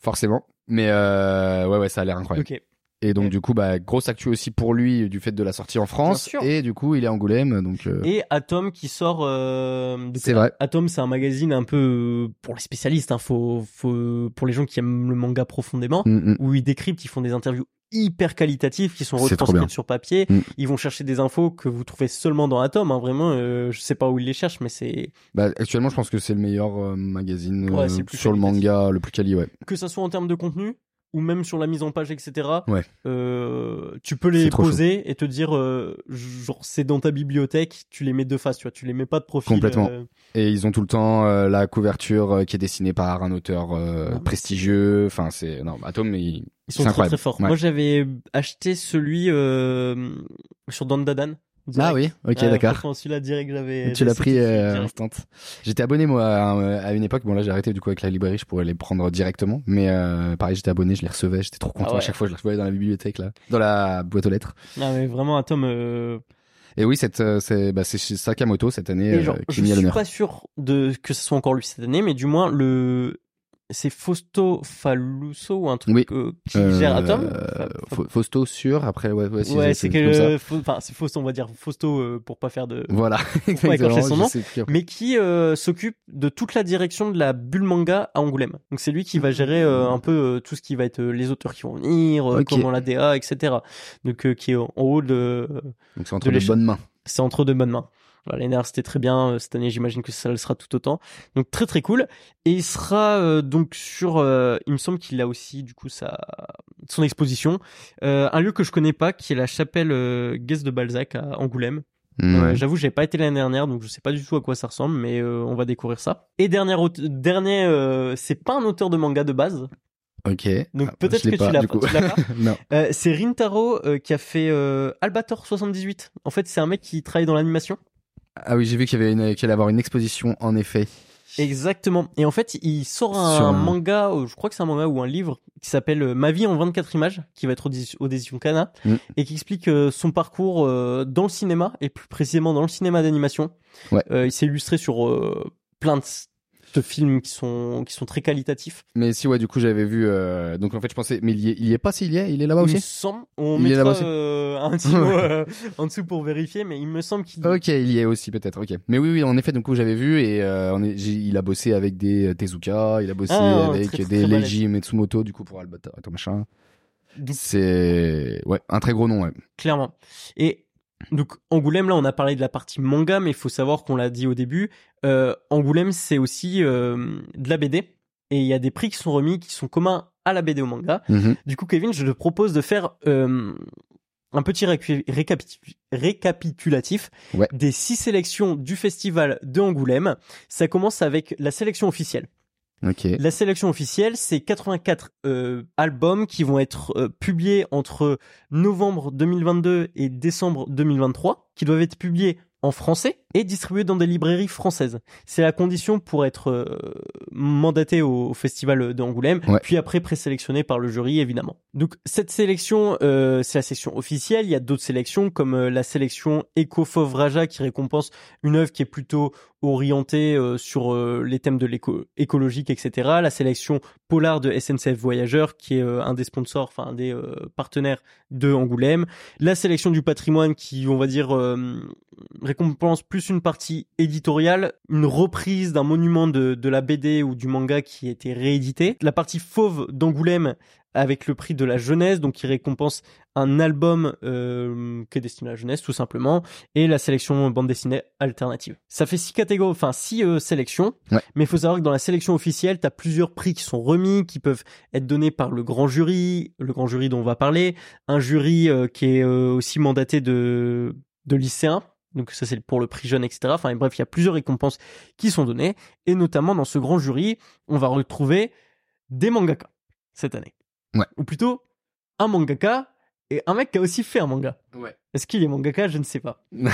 Forcément. Mais euh, ouais, ouais, ça a l'air incroyable. Ok. Et donc, ouais. du coup, bah, grosse actu aussi pour lui du fait de la sortie en France. Et du coup, il est à Angoulême. Donc, euh... Et Atom qui sort. Euh, c'est vrai. Atom, c'est un magazine un peu pour les spécialistes, hein, faut, faut, pour les gens qui aiment le manga profondément, mm-hmm. où ils décryptent, ils font des interviews hyper qualitatives qui sont retranscrites sur papier. Mm. Ils vont chercher des infos que vous trouvez seulement dans Atom. Hein, vraiment, euh, je sais pas où ils les cherchent, mais c'est. Bah, actuellement, je pense que c'est le meilleur euh, magazine ouais, euh, le sur le manga, le plus quali, ouais. Que ça soit en termes de contenu. Ou même sur la mise en page, et cetera. Ouais. Euh, tu peux les poser chaud. Et te dire, euh, genre, c'est dans ta bibliothèque, tu les mets de face, tu vois, tu les mets pas de profil. Complètement. Euh... Et ils ont tout le temps euh, la couverture euh, qui est dessinée par un auteur euh, ah. prestigieux. Enfin, c'est. Non, Atom, ils, ils sont c'est très incroyable. Très forts. Ouais. Moi, j'avais acheté celui euh, sur Dandadan. Direct. Ah oui, ok, euh, d'accord. Franchement, celui-là, direct, j'avais... Tu l'as pris euh, instant. J'étais abonné, moi, à, à une époque. Bon, là, j'ai arrêté, du coup, avec la librairie, je pourrais les prendre directement. Mais euh, pareil, j'étais abonné, je les recevais, j'étais trop content. Ah ouais. À chaque fois, je les recevais dans la bibliothèque, là, dans la boîte aux lettres. Ah, mais vraiment, un tome... Euh... Et oui, cette, euh, c'est, bah, c'est Sakamoto, cette année, genre, euh, qui est mis à l'honneur. Je suis pas sûr de, que ce soit encore lui cette année, mais du moins, le... C'est Fausto Faluso ou un truc oui. euh, qui euh, gère Atom euh, enfin, Fausto sur après ouais ouais, si ouais c'est, c'est que enfin c'est Fausto on va dire Fausto euh, pour pas faire de voilà pour pas écorcher son nom mais qui euh, s'occupe de toute la direction de la bulle manga à Angoulême donc c'est lui qui va gérer euh, un peu euh, tout ce qui va être euh, les auteurs qui vont venir euh, okay. comment la D A etc donc euh, qui est en haut de donc c'est entre de, de bonnes mains c'est entre de bonnes mains. L'année dernière c'était très bien, cette année j'imagine que ça le sera tout autant, donc très très cool. Et il sera euh, donc sur, euh, il me semble qu'il a aussi du coup sa, son exposition, euh, un lieu que je connais pas qui est la chapelle euh, Geass de Balzac à Angoulême. Mmh. Euh, j'avoue j'ai pas été l'année dernière donc je sais pas du tout à quoi ça ressemble mais euh, on va découvrir ça. Et dernier, dernier euh, c'est pas un auteur de manga de base. Ok. Donc ah, peut-être que pas, tu l'as pas. Tu l'as pas. Non. Euh, c'est Rintaro euh, qui a fait euh, Albator soixante-dix-huit. En fait c'est un mec qui travaille dans l'animation. Ah oui, j'ai vu qu'il y avait une, qu'il allait avoir une exposition, en effet. Exactement. Et en fait, il sort un, Sur... un manga, je crois que c'est un manga ou un livre, qui s'appelle Ma vie en vingt-quatre images, qui va être aux éditions Kana, mmh. et qui explique son parcours dans le cinéma, et plus précisément dans le cinéma d'animation. Ouais. Euh, il s'est illustré sur euh, plein de... de films qui sont qui sont très qualitatifs. Mais si ouais du coup j'avais vu euh, donc en fait je pensais mais il y est, il y est pas s'il y est il est là-bas aussi. Il me semble on il mettra euh, un petit mot euh, en dessous pour vérifier mais il me semble qu'il. Ok il y est aussi peut-être ok mais oui oui en effet du coup j'avais vu et euh, on est, il a bossé avec des Tezuka il a bossé ah, avec très, très, des très Leiji Matsumoto du coup pour Albator et tout machin. Donc, c'est ouais un très gros nom ouais. Clairement et donc Angoulême là on a parlé de la partie manga mais il faut savoir qu'on l'a dit au début euh, Angoulême c'est aussi euh, de la B D et il y a des prix qui sont remis qui sont communs à la B D au manga mm-hmm. Du coup Kevin je te propose de faire euh, un petit récu- récapitu- récapitulatif ouais. Des six sélections du festival de Angoulême. Ça commence avec la sélection officielle. Okay. La sélection officielle, c'est quatre-vingt-quatre euh, albums qui vont être euh, publiés entre novembre deux mille vingt-deux et décembre deux mille vingt-trois, qui doivent être publiés en français et distribués dans des librairies françaises. C'est la condition pour être euh, mandaté au, au festival d'Angoulême, ouais. Puis après présélectionné par le jury, évidemment. Donc cette sélection, euh, c'est la sélection officielle. Il y a d'autres sélections, comme euh, la sélection Éco-Fauvraja, qui récompense une œuvre qui est plutôt orientée euh, sur euh, les thèmes de l'éco écologique, et cetera. La sélection Polar de S N C F Voyageurs, qui est euh, un des sponsors, enfin un des euh, partenaires de Angoulême. La sélection du patrimoine, qui, on va dire... Euh, récompense plus une partie éditoriale, une reprise d'un monument de, de la B D ou du manga qui a été réédité. La partie fauve d'Angoulême avec le prix de la jeunesse, donc qui récompense un album euh, qui est destiné à la jeunesse tout simplement, et la sélection bande dessinée alternative. Ça fait six catégories, enfin six euh, sélections, ouais. Mais il faut savoir que dans la sélection officielle, tu as plusieurs prix qui sont remis, qui peuvent être donnés par le grand jury, le grand jury dont on va parler, un jury euh, qui est euh, aussi mandaté de, de lycéens. donc ça c'est pour le prix jeune, et cetera. Enfin et bref, il y a plusieurs récompenses qui sont données, et notamment dans ce grand jury, on va retrouver des mangaka cette année. Ouais. Ou plutôt, un mangaka et un mec qui a aussi fait un manga. Ouais. Est-ce qu'il est mangaka ? Je ne sais pas. Donc,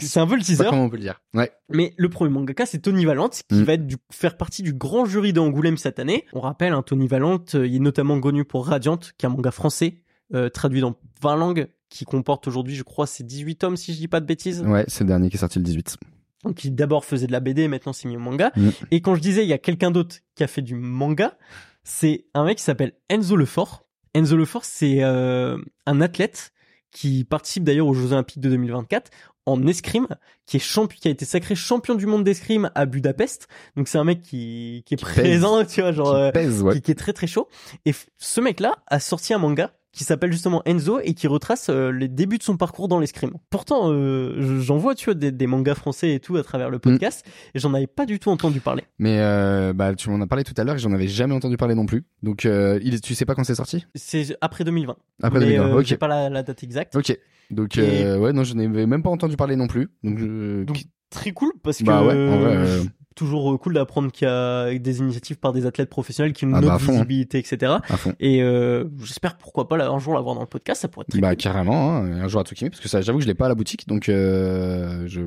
c'est un peu le teaser. Pas comment on peut le dire. Ouais. Mais le premier mangaka, c'est Tony Valente, qui mm. va être du, faire partie du grand jury d'Angoulême cette année. On rappelle, hein, Tony Valente, euh, il est notamment connu pour Radiant, qui est un manga français, euh, traduit dans vingt langues, qui comporte aujourd'hui, je crois, ses dix-huit tomes, si je ne dis pas de bêtises. Ouais, c'est le dernier qui est sorti le dix-huit. Donc, il d'abord faisait de la B D, maintenant c'est mis au manga. Mm. Et quand je disais, il y a quelqu'un d'autre qui a fait du manga, c'est un mec qui s'appelle Enzo Lefort. Enzo Lefort, c'est euh, un athlète qui participe d'ailleurs aux Jeux Olympiques de deux mille vingt-quatre en escrime, qui est champion, qui a été sacré champion du monde d'escrime à Budapest. Donc c'est un mec qui qui est qui présent, pèse. Tu vois, genre qui, euh, pèse, ouais. qui, qui est très très chaud. Et f- ce mec-là a sorti un manga qui s'appelle justement Enzo et qui retrace euh, les débuts de son parcours dans l'escrime. Pourtant, euh, j'en vois, tu vois, des, des mangas français et tout à travers le podcast, mmh. et j'en avais pas du tout entendu parler. Mais euh, bah, tu m'en as parlé tout à l'heure et j'en avais jamais entendu parler non plus. Donc, euh, il, tu sais pas quand c'est sorti ? C'est après deux mille vingt. Après mais, deux mille vingt, euh, ok. J'ai pas la, la date exacte. Ok. Donc, et... euh, ouais, non, je n'avais même pas entendu parler non plus. Donc, euh... Donc très cool parce que... Bah ouais, en vrai... Euh... toujours cool d'apprendre qu'il y a des initiatives par des athlètes professionnels qui ont une ah bah autre visibilité, et cetera. Et euh, j'espère pourquoi pas un jour l'avoir dans le podcast, ça pourrait être très bah, cool. Carrément, hein, un jour à Tsukimi, parce que ça, j'avoue que je l'ai pas à la boutique, donc euh, je...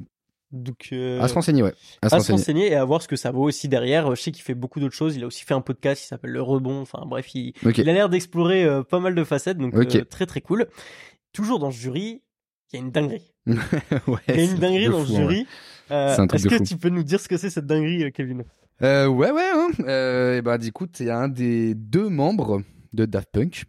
Donc, euh, à se renseigner, ouais. À se, à se renseigner. renseigner et à voir ce que ça vaut aussi derrière. Je sais qu'il fait beaucoup d'autres choses. Il a aussi fait un podcast qui s'appelle Le Rebond. Enfin bref, il, okay. il a l'air d'explorer euh, pas mal de facettes, donc okay. euh, très très cool. Toujours dans ce jury, il y a une dinguerie. ouais, il y a une dinguerie dans fou, le jury. Ouais. Euh, c'est un truc est-ce de que fou. Tu peux nous dire ce que c'est cette dinguerie, Kevin ? euh, Ouais, ouais. Hein. Euh, et ben, écoute, il y a un des deux membres de Daft Punk.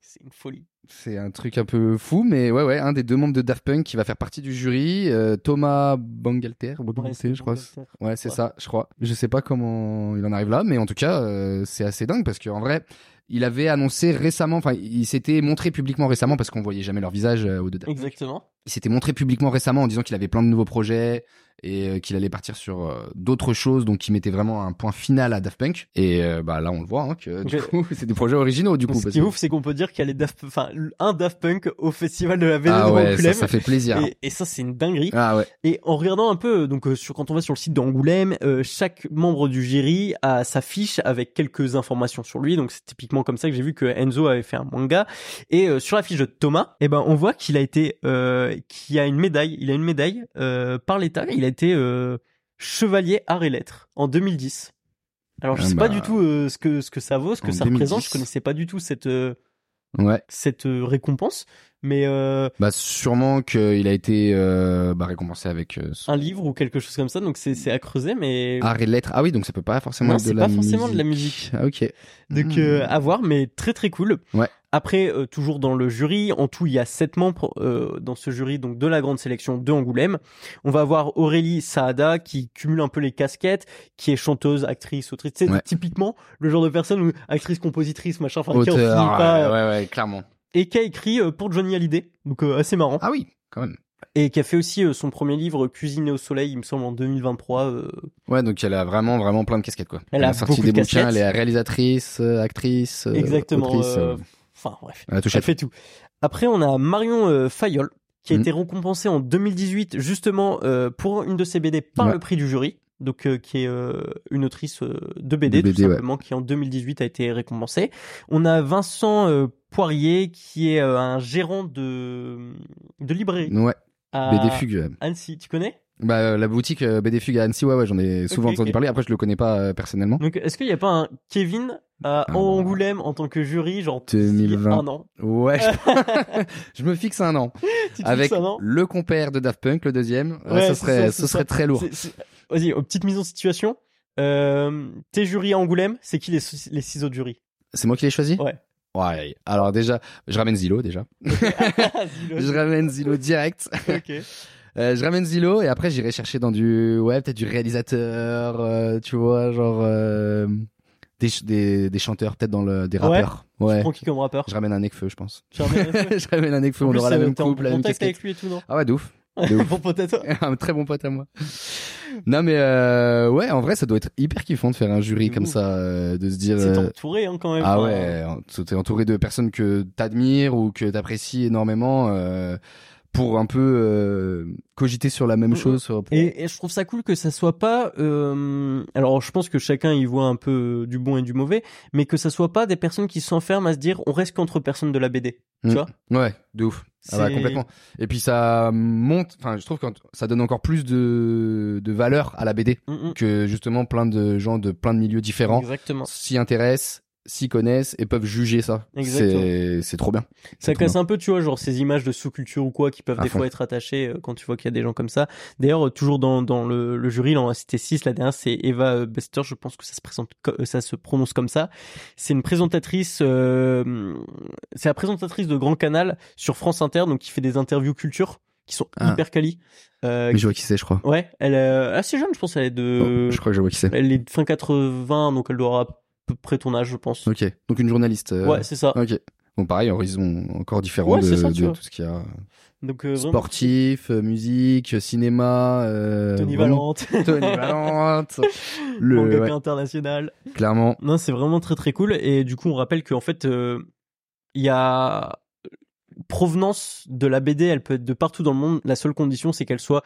C'est une folie. C'est un truc un peu fou, mais ouais, ouais. Un des deux membres de Daft Punk qui va faire partie du jury, euh, Thomas Bangalter, ouais, je crois. Bangalter. Ouais, c'est ouais. ça, je crois. Je sais pas comment il en arrive là, mais en tout cas, euh, c'est assez dingue parce que en vrai. Il avait annoncé récemment, enfin, il s'était montré publiquement récemment parce qu'on voyait jamais leur visage euh, au dedans. Exactement. Il s'était montré publiquement récemment en disant qu'il avait plein de nouveaux projets et euh, qu'il allait partir sur euh, d'autres choses, donc il mettait vraiment un point final à Daft Punk. Et euh, bah là, on le voit, hein, que du okay. coup, c'est des projets originaux du coup. Ce parce qui est que... ouf, c'est qu'on peut dire qu'il y a les Daft, enfin, un Daft Punk au festival de la V D ah de ouais, Angoulême. Ça, ça fait plaisir. Et, et ça, c'est une dinguerie. Ah ouais. Et en regardant un peu, donc euh, sur quand on va sur le site d'Angoulême, euh, chaque membre du jury a sa fiche avec quelques informations sur lui, donc c'est typiquement comme ça que j'ai vu que Enzo avait fait un manga et euh, sur la fiche de Thomas, eh ben on voit qu'il a été euh, qu'il a une médaille, il a une médaille euh, par l'État, il a été euh, chevalier art et lettres en deux mille dix. Alors je ah sais bah... pas du tout euh, ce que ce que ça vaut, ce que en ça deux mille dix. Représente, je connaissais pas du tout cette euh, ouais. cette euh, récompense, mais euh, bah sûrement qu'il a été euh, bah, récompensé avec euh, son... un livre ou quelque chose comme ça, donc c'est c'est à creuser, mais art et lettres, ah oui, donc ça peut pas forcément non, être de la musique. Non, c'est pas forcément de la musique. Ah, ok. Donc mmh. euh, à voir, mais très très cool. Ouais. Après euh, toujours dans le jury, en tout il y a sept membres euh, dans ce jury, donc de la grande sélection de Angoulême. On va avoir Aurélie Saada qui cumule un peu les casquettes, qui est chanteuse, actrice, autrice, c'est ouais. typiquement le genre de personne où actrice, compositrice, machin, enfin qui en finit pas. Ouais, ouais, ouais, clairement. Et qui a écrit pour Johnny Hallyday, donc euh, assez marrant. Ah oui, quand même. Et qui a fait aussi euh, son premier livre Cuisiner au soleil, il me semble en deux mille vingt-trois. Euh... Ouais, donc elle a vraiment vraiment plein de casquettes quoi. Elle, elle a, a sorti des de bouquins, elle est réalisatrice, euh, actrice, euh, exactement. Autrice, euh... Euh... Enfin bref, elle, elle fait tout. Après on a Marion euh, Fayolle qui a mmh. été récompensée en deux mille dix-huit justement euh, pour une de ses B D par ouais. le prix du jury. Donc euh, qui est euh, une autrice euh, de B D, de B D tout simplement, ouais. qui en deux mille dix-huit a été récompensée. On a Vincent euh, Poirier qui est euh, un gérant de de librairie. Ouais. À... B D Fugue. Annecy, tu connais ? Bah euh, la boutique euh, B D Fugue à Annecy, ouais ouais, j'en ai souvent okay, entendu okay. parler. Après je le connais pas euh, personnellement. Donc est-ce qu'il y a pas un Kevin à ah, Angoulême en tant que jury genre deux mille vingt un an. Ouais. Je... je me fixe un an. Tu avec un an le compère de Daft Punk, le deuxième. Ouais, ouais, ça serait ça, ce serait ça. Très lourd. C'est, c'est... Vas-y, petite mise en situation. Euh, tes jurys à Angoulême, c'est qui les, les six autres jurys ? C'est moi qui les choisis ? Ouais. Ouais. Alors déjà, je ramène Zilo déjà. Zilo. Je ramène Zilo direct. Ok. Euh, je ramène Zilo et après j'irai chercher dans du, ouais, peut-être du réalisateur, euh, tu vois, genre euh, des, des des chanteurs, peut-être dans le des rappeurs. Ouais. Ouais. Tu prends qui comme rappeur ? Je ramène un Nekfeu, je pense. Tu ramènes un Nekfeu ? Je ramène un Nekfeu. On plus, aura la même coupe, la même casquette. Contact avec lui et tout, non ? Ah ouais, de ouf. Bon pote à toi. Un très bon pote à moi. Non mais euh, ouais, en vrai ça doit être hyper kiffant de faire un jury comme ça, euh, de se dire c'est entouré hein, quand même. Ah ouais, t'es entouré de personnes que t'admires ou que t'apprécies énormément, euh, pour un peu euh, cogiter sur la même chose. Sur... Et, et je trouve ça cool que ça soit pas... Euh... Alors, je pense que chacun y voit un peu du bon et du mauvais, mais que ça soit pas des personnes qui s'enferment à se dire on reste qu'entre personnes de la B D, tu mmh. vois. Ouais, de ouf. Ah bah, complètement. Et puis ça monte, enfin je trouve que ça donne encore plus de de valeur à la B D mmh. que justement plein de gens de plein de milieux différents Exactement. S'y intéressent, s'y connaissent et peuvent juger ça. Exactement. C'est c'est trop bien. Ça casse un peu, tu vois, genre ces images de sous-culture ou quoi qui peuvent à des fond. Fois être attachées euh, quand tu vois qu'il y a des gens comme ça. D'ailleurs toujours dans dans le le jury, là on a cité six, la dernière c'est Eva Bester, je pense que ça se présente ça se prononce comme ça. C'est une présentatrice euh, c'est la présentatrice de Grand Canal sur France Inter, donc qui fait des interviews culture qui sont ah. hyper quali. Euh, mais je vois qui c'est, je crois. Ouais, elle est assez jeune, je pense elle est de oh, je crois que je vois qui c'est. Elle est de fin quatre-vingts, donc elle doit peu près ton âge, je pense. Ok, donc une journaliste. Euh... Ouais, c'est ça. Ok. Bon, pareil, horizon encore différent ouais, de, ça, de tout ce qu'il y a. Donc, euh, sportif, vraiment... musique, cinéma. Euh... Tony Valente. Tony Valente. Le manga ouais. international. Clairement. Non, c'est vraiment très très cool. Et du coup, on rappelle qu'en fait, il euh, y a provenance de la B D, elle peut être de partout dans le monde. La seule condition, c'est qu'elle soit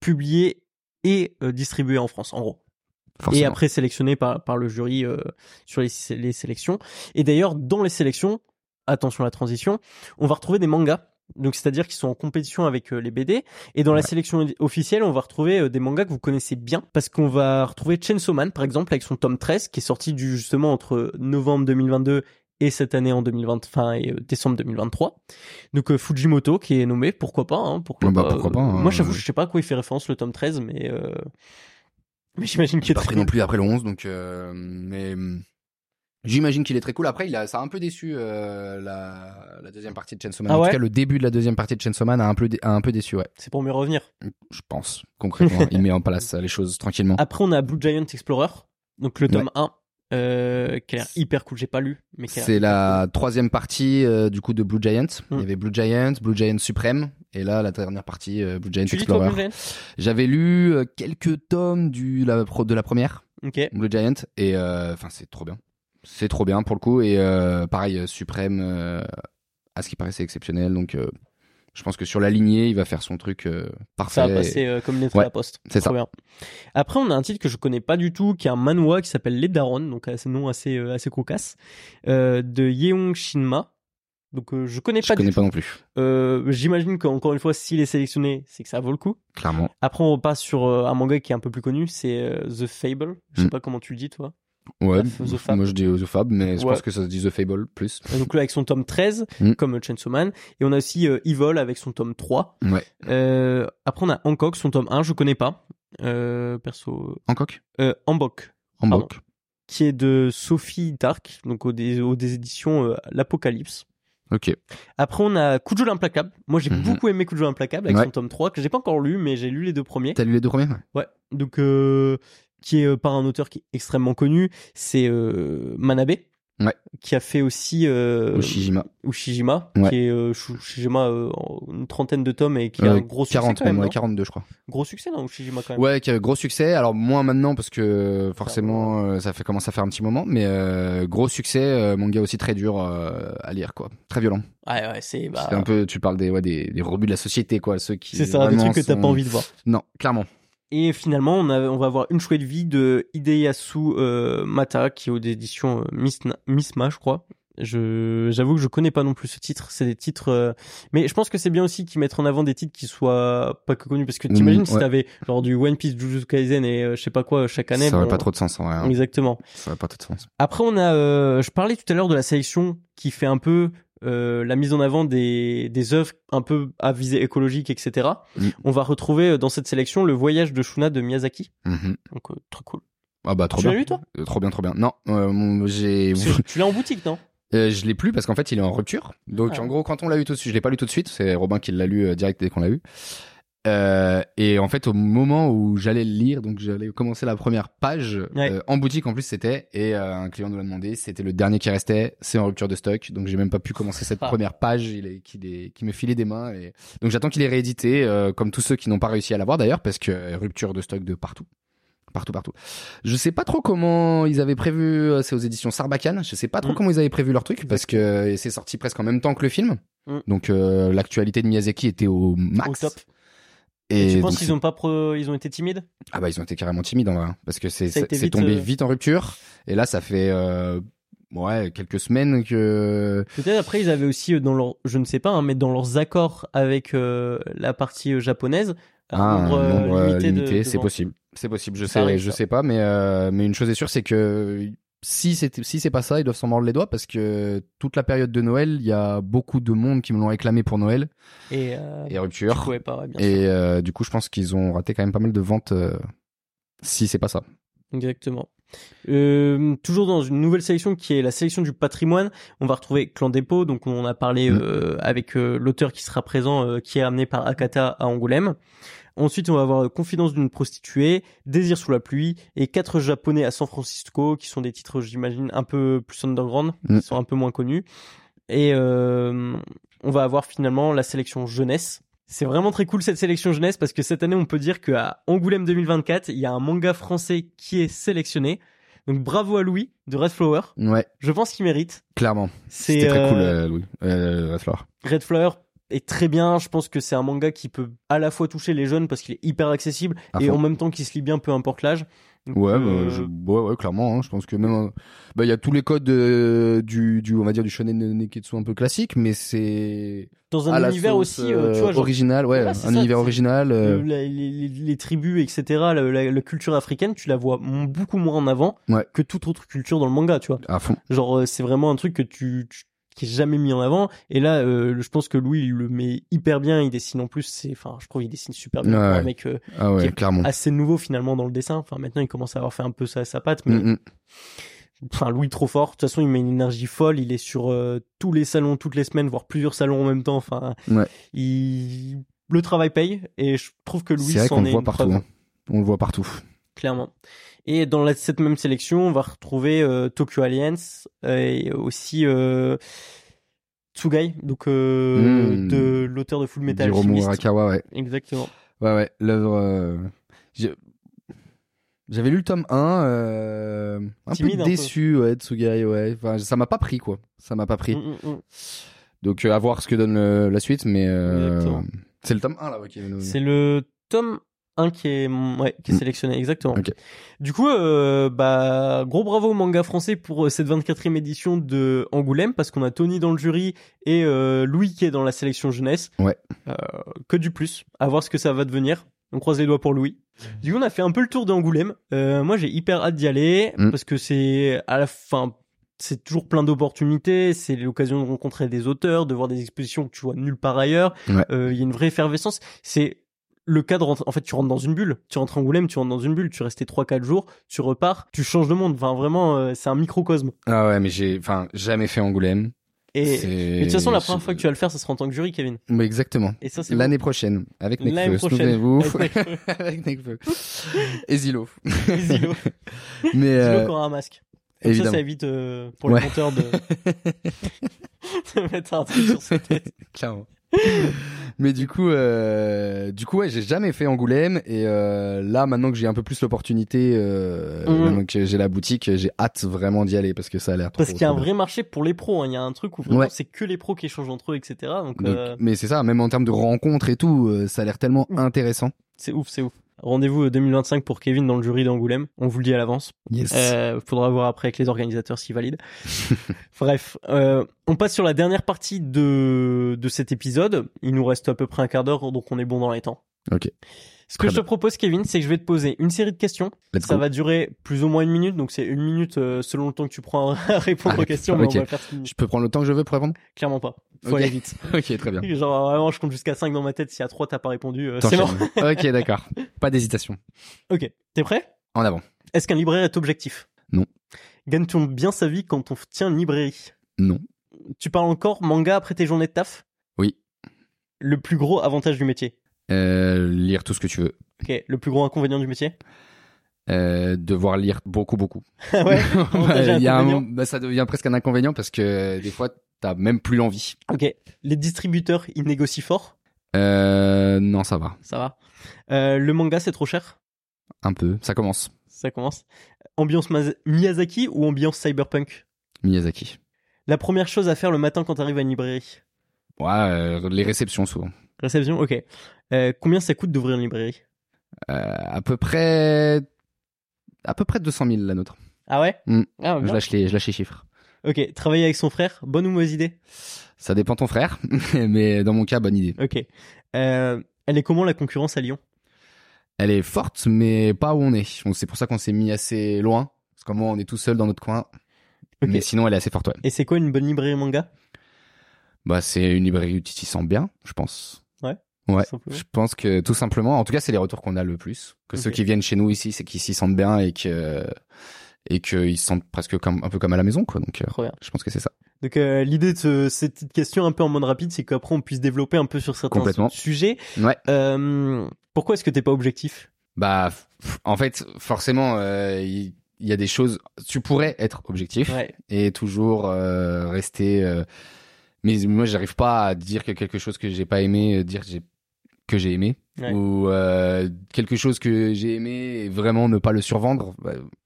publiée et euh, distribuée en France, en gros. Forcément. Et après sélectionné par par le jury euh, sur les les sélections. Et d'ailleurs dans les sélections, attention à la transition, on va retrouver des mangas. Donc c'est-à-dire qu'ils sont en compétition avec euh, les B D. Et dans ouais. la sélection officielle, on va retrouver euh, des mangas que vous connaissez bien, parce qu'on va retrouver Chainsaw Man par exemple avec son tome treize qui est sorti du, justement entre novembre deux mille vingt-deux et cette année en deux mille vingt, enfin et euh, décembre deux mille vingt-trois. Donc euh, Fujimoto qui est nommé, pourquoi pas hein, pourquoi, bah, pas, pourquoi euh, pas hein, moi j'avoue, je sais pas à quoi il fait référence le tome treize, mais euh... mais j'imagine qu'il est pas très pris cool. non plus après le onze, donc euh, mais j'imagine qu'il est très cool. Après, il a, ça a un peu déçu euh, la, la deuxième partie de Chainsaw Man. Ah ouais, en tout cas, le début de la deuxième partie de Chainsaw Man a un peu, dé, a un peu déçu. Ouais. C'est pour mieux revenir. Je pense concrètement, il met en place les choses tranquillement. Après, on a Blue Giant Explorer, donc le tome ouais. un. Euh, qui a l'air hyper cool, j'ai pas lu, mais c'est la cool. troisième partie euh, du coup de Blue Giant. Mm. Il y avait Blue Giant, Blue Giant Suprême, et là la dernière partie euh, Blue Giant tu Explorer. Lis toi, Blue Giant j'avais lu euh, quelques tomes du la de la première okay. Blue Giant, et enfin euh, c'est trop bien, c'est trop bien pour le coup, et euh, pareil Suprême euh, à ce qui paraît c'est exceptionnel, donc euh, je pense que sur la lignée il va faire son truc euh, parfait. Ça va passer euh, comme lettre ouais, à la poste. C'est trop ça. Bien. Après on a un titre que je connais pas du tout, qui est un manhwa qui s'appelle Les Darons, donc c'est un nom assez euh, assez cocasse euh, de Yeong Shinma. Donc euh, je connais pas. Je connais pas non plus. Euh, j'imagine qu'encore une fois s'il est sélectionné, c'est que ça vaut le coup. Clairement. Après on repasse sur euh, un manga qui est un peu plus connu, c'est euh, The Fable. Je sais mm. pas comment tu le dis toi. Ouais, The moi je dis The Fab, mais ouais. je pense que ça se dit The Fable plus. Donc là avec son tome treize, mm. comme Chainsaw Man, et on a aussi euh, Evil avec son tome trois. Ouais. Euh, après on a Hancock, son tome un, je connais pas, euh, perso. Hancock euh, Hanbok. Hanbok. Qui est de Sophie Dark, donc aux des, aux des éditions euh, L'Apocalypse. Ok. Après on a Kujo l'implacable. Moi j'ai mm-hmm. beaucoup aimé Kujo l'implacable avec ouais. son tome trois que j'ai pas encore lu, mais j'ai lu les deux premiers. T'as lu les deux premiers? Ouais. Donc euh... qui est euh, par un auteur qui est extrêmement connu, c'est euh, Manabe, ouais. qui a fait aussi euh, Ushijima, Ushijima ouais. qui est euh, Ushijima euh, une trentaine de tomes et qui a euh, un gros succès quarante, quand même, ouais, quarante-deux je crois. Gros succès non Ushijima quand même. Ouais, qui a gros succès, alors moins maintenant parce que forcément euh, ça fait commence à faire un petit moment, mais euh, gros succès, euh, manga aussi très dur euh, à lire quoi, très violent. Ouais ouais, c'est bah c'est un peu tu parles des ouais des, des rebuts de la société quoi, ceux qui c'est ça, des trucs sont... que t'as pas envie de voir. Non, clairement. Et finalement, on, a, on va avoir Une chouette vie de Hideyasu euh, Mata, qui est aux éditions euh, Misna, Misma, je crois. Je, j'avoue que je connais pas non plus ce titre. C'est des titres, euh... mais je pense que c'est bien aussi qu'ils mettent en avant des titres qui soient pas que connus, parce que t'imagines mmh, si ouais. t'avais genre du One Piece, Jujutsu Kaisen et euh, je sais pas quoi chaque année. Ça aurait bon, pas trop de sens, en vrai. Hein. Exactement. Ça aurait pas trop de sens. Après, on a, euh, je parlais tout à l'heure de la sélection qui fait un peu. Euh, la mise en avant des, des œuvres un peu à visée écologique, et cetera. Mmh. On va retrouver dans cette sélection Le Voyage de Shuna de Miyazaki. Mmh. Donc, euh, trop cool. Ah bah, trop tu bien. Tu l'as lu, toi ? euh, Trop bien, trop bien. Non, euh, j'ai... Tu l'as en boutique, non ? Euh, je l'ai plus parce qu'en fait, il est en rupture. Donc, ah. en gros, quand on l'a lu tout de suite, je l'ai pas lu tout de suite. C'est Robin qui l'a lu euh, direct dès qu'on l'a eu. Euh, et en fait, au moment où j'allais le lire, donc j'allais commencer la première page, ouais. euh, en boutique en plus c'était, et euh, un client nous l'a demandé, c'était le dernier qui restait, c'est en rupture de stock, donc j'ai même pas pu commencer cette ah. première page il est, qui, les, qui me filait des mains. Et... Donc j'attends qu'il ait réédité, euh, comme tous ceux qui n'ont pas réussi à l'avoir d'ailleurs, parce que euh, rupture de stock de partout. Partout, partout. Je sais pas trop comment ils avaient prévu, c'est aux éditions Sarbacane, je sais pas trop mmh. comment ils avaient prévu leur truc, parce que c'est sorti presque en même temps que le film. Mmh. Donc, euh, l'actualité de Miyazaki était au max. Au top. Et, et tu penses qu'ils ont pas pro... ils ont été timides? Ah bah, ils ont été carrément timides, en vrai. Parce que c'est, ça c'est, c'est vite, tombé euh... vite en rupture. Et là, ça fait, euh, ouais, quelques semaines que... Peut-être après, ils avaient aussi dans leur, je ne sais pas, hein, mais dans leurs accords avec euh, la partie japonaise, un nombre, ah, nombre limité, limité de, c'est de possible. C'est possible, je sais, Paris, je ça. sais pas, mais euh, mais une chose est sûre, c'est que si c'est si c'est pas ça, ils doivent s'en mordre les doigts, parce que toute la période de Noël, il y a beaucoup de monde qui me l'ont réclamé pour Noël et, euh, et rupture. Du coup, pas, ouais, et euh, du coup, je pense qu'ils ont raté quand même pas mal de ventes euh, si c'est pas ça. Exactement. Euh, toujours dans une nouvelle sélection qui est la sélection du patrimoine, on va retrouver Clan des Pots, donc on a parlé mmh. euh, avec euh, l'auteur qui sera présent, euh, qui est amené par Akata à Angoulême. Ensuite, on va avoir Confidence d'une prostituée, Désir sous la pluie et Quatre Japonais à San Francisco, qui sont des titres, j'imagine, un peu plus underground, mmh. qui sont un peu moins connus. Et euh, on va avoir finalement la sélection jeunesse. C'est vraiment très cool cette sélection jeunesse, parce que cette année, on peut dire qu'à Angoulême deux mille vingt-quatre, il y a un manga français qui est sélectionné. Donc bravo à Louis de Red Flower. Ouais. Je pense qu'il mérite. Clairement. C'est, C'était très euh... cool, euh, Louis. Euh, Red Flower. Red Flower. Et très bien, je pense que c'est un manga qui peut à la fois toucher les jeunes parce qu'il est hyper accessible à et fond. En même temps qui se lit bien peu importe l'âge. Donc, ouais, euh... bah, je... ouais, ouais, clairement. Hein, je pense que même, bah, il y a tous les codes euh, du, du, on va dire du shonen neketsu un peu classique, mais c'est dans un univers sauce, aussi, euh, tu vois, genre... original, ouais, voilà, un ça, univers original. Euh... La, les, les, les tribus, et cetera. La, la, la culture africaine, tu la vois beaucoup moins en avant ouais. que toute autre culture dans le manga, tu vois. À fond. Genre, c'est vraiment un truc que tu, tu... qui est jamais mis en avant, et là euh, je pense que Louis il le met hyper bien, il dessine en plus, c'est enfin je trouve il dessine super bien, ouais, un mec euh, ah ouais, qui est clairement assez nouveau finalement dans le dessin, enfin maintenant il commence à avoir fait un peu ça à sa patte, mais mm-hmm. enfin Louis trop fort, de toute façon il met une énergie folle, il est sur euh, tous les salons toutes les semaines, voire plusieurs salons en même temps, enfin ouais. il le travail paye, et je trouve que Louis c'est vrai s'en qu'on est le voit partout, hein. On le voit partout clairement. Et dans la, cette même sélection, on va retrouver euh, Tokyo Alliance euh, et aussi euh, Tsugai, donc euh, mmh, de l'auteur de Full Metal Alchemist. Murakawa, ouais. Exactement. Ouais, ouais. L'œuvre. Euh, je... J'avais lu le tome un, euh, un Timide, peu déçu, un peu. Ouais, Tsugai, ouais. Enfin, ça m'a pas pris, quoi. Ça m'a pas pris. Mmh, mmh. Donc, euh, à voir ce que donne le, la suite, mais euh, c'est le tome un là, ouais. Qui... C'est le tome. Un qui est, ouais, qui est sélectionné, exactement. Okay. Du coup, euh, bah, gros bravo au manga français pour cette vingt-quatrième édition de Angoulême, parce qu'on a Tony dans le jury et euh, Louis qui est dans la sélection jeunesse. Ouais. Euh, que du plus. À voir ce que ça va devenir. On croise les doigts pour Louis. Du coup, on a fait un peu le tour d'Angoulême. Euh, moi, j'ai hyper hâte d'y aller, mm. parce que c'est à la fin... c'est toujours plein d'opportunités, c'est l'occasion de rencontrer des auteurs, de voir des expositions que tu vois nulle part ailleurs. Il ouais. euh, y a une vraie effervescence. C'est... Le cadre, en fait, tu rentres dans une bulle. Tu rentres à Angoulême, tu rentres dans une bulle. Tu restes trois quatre jours, tu repars, tu changes de monde. Enfin, vraiment, euh, c'est un microcosme. Ah ouais, mais j'ai enfin jamais fait Angoulême. Et c'est... mais de toute façon, la première c'est... fois que tu vas le faire, ça sera en tant que jury, Kevin. Mais exactement. Et ça, c'est l'année bon. prochaine avec Nekfeu. Souvenez-vous avec Nekfeu et Zilo. Et Zilo. mais euh... Zilo qui aura un masque. Comme ça, ça évite euh, pour ouais. le compteur de... de mettre un truc sur sa tête. Clairement. Mais du coup, euh, du coup, ouais, j'ai jamais fait Angoulême, et euh, là, maintenant que j'ai un peu plus l'opportunité, euh, mmh. maintenant que j'ai la boutique, j'ai hâte vraiment d'y aller parce que ça a l'air. Trop parce qu'il y a un bien. vrai marché pour les pros. Il hein. y a un truc où vraiment, ouais. c'est que les pros qui échangent entre eux, et cetera. Donc, Donc, euh... mais c'est ça, même en termes de rencontres et tout, euh, ça a l'air tellement mmh. intéressant. C'est ouf, c'est ouf. Rendez-vous deux mille vingt-cinq pour Kevin dans le jury d'Angoulême. On vous le dit à l'avance. Yes. Euh, faudra voir après avec les organisateurs s'ils valident. Bref, euh, on passe sur la dernière partie de, de cet épisode. Il nous reste à peu près un quart d'heure, donc on est bon dans les temps. Ok. Ce Très que bien. je te propose, Kevin, c'est que je vais te poser une série de questions. Let's ça go. va durer plus ou moins une minute, donc c'est une minute euh, selon le temps que tu prends à répondre ah, aux questions. Okay. Mais on va faire... Je peux prendre le temps que je veux pour répondre ? Clairement pas. Faut okay. aller vite. Ok, très bien. Genre vraiment, je compte jusqu'à cinq dans ma tête. Si à trois t'as pas répondu, euh, c'est mort. Ok, d'accord. Pas d'hésitation. Ok, t'es prêt ? En avant. Est-ce qu'un libraire est objectif ? Non. Gagne-t-on bien sa vie quand on tient une librairie ? Non. Tu parles encore manga après tes journées de taf ? Oui. Le plus gros avantage du métier ? Euh, lire tout ce que tu veux. Ok, le plus gros inconvénient du métier ? Euh, devoir lire beaucoup, beaucoup. Ah ouais ? bah, y a un, bah, ça devient presque un inconvénient parce que des fois, t'as même plus l'envie. Ok, les distributeurs, ils négocient fort ? Euh, non, ça va. Ça va. Euh, le manga, c'est trop cher ? Un peu, ça commence. ça commence. Ambiance Maz- Miyazaki ou ambiance cyberpunk? Miyazaki. La première chose à faire le matin quand t'arrives à une librairie? Ouais, euh, les réceptions souvent. Réception, ok. Euh, combien ça coûte d'ouvrir une librairie? euh, À peu près... À peu près deux cent mille la nôtre. Ah ouais? Mmh. Ah, je lâche les, je lâche les chiffres. Ok, travailler avec son frère, bonne ou mauvaise idée? Ça dépend ton frère, mais dans mon cas, bonne idée. Ok. Euh, elle est comment la concurrence à Lyon? Elle est forte, mais pas où on est. C'est pour ça qu'on s'est mis assez loin, parce qu'au moins on est tout seul dans notre coin. Okay. Mais sinon, elle est assez forte. Ouais. Et c'est quoi une bonne librairie manga? Bah, c'est une librairie qui s'y sent bien, je pense. Ouais. Ouais. Je pense que tout simplement, en tout cas, c'est les retours qu'on a le plus. Que okay. Ceux qui viennent chez nous ici, c'est qu'ils s'y sentent bien et que et qu'ils se sentent presque comme un peu comme à la maison, quoi. Donc, euh, je pense que c'est ça. Donc euh, l'idée de ce, cette petite question un peu en mode rapide, c'est qu'après on puisse développer un peu sur certains sujets. Ouais. Euh, pourquoi est-ce que t'es pas objectif? Bah, en fait, forcément, il euh, y, y a des choses. Tu pourrais être objectif ouais. et toujours euh, rester. Euh, mais moi, j'arrive pas à dire que quelque chose que j'ai pas aimé, dire que j'ai, que j'ai aimé, ouais. ou euh, quelque chose que j'ai aimé et vraiment ne pas le survendre.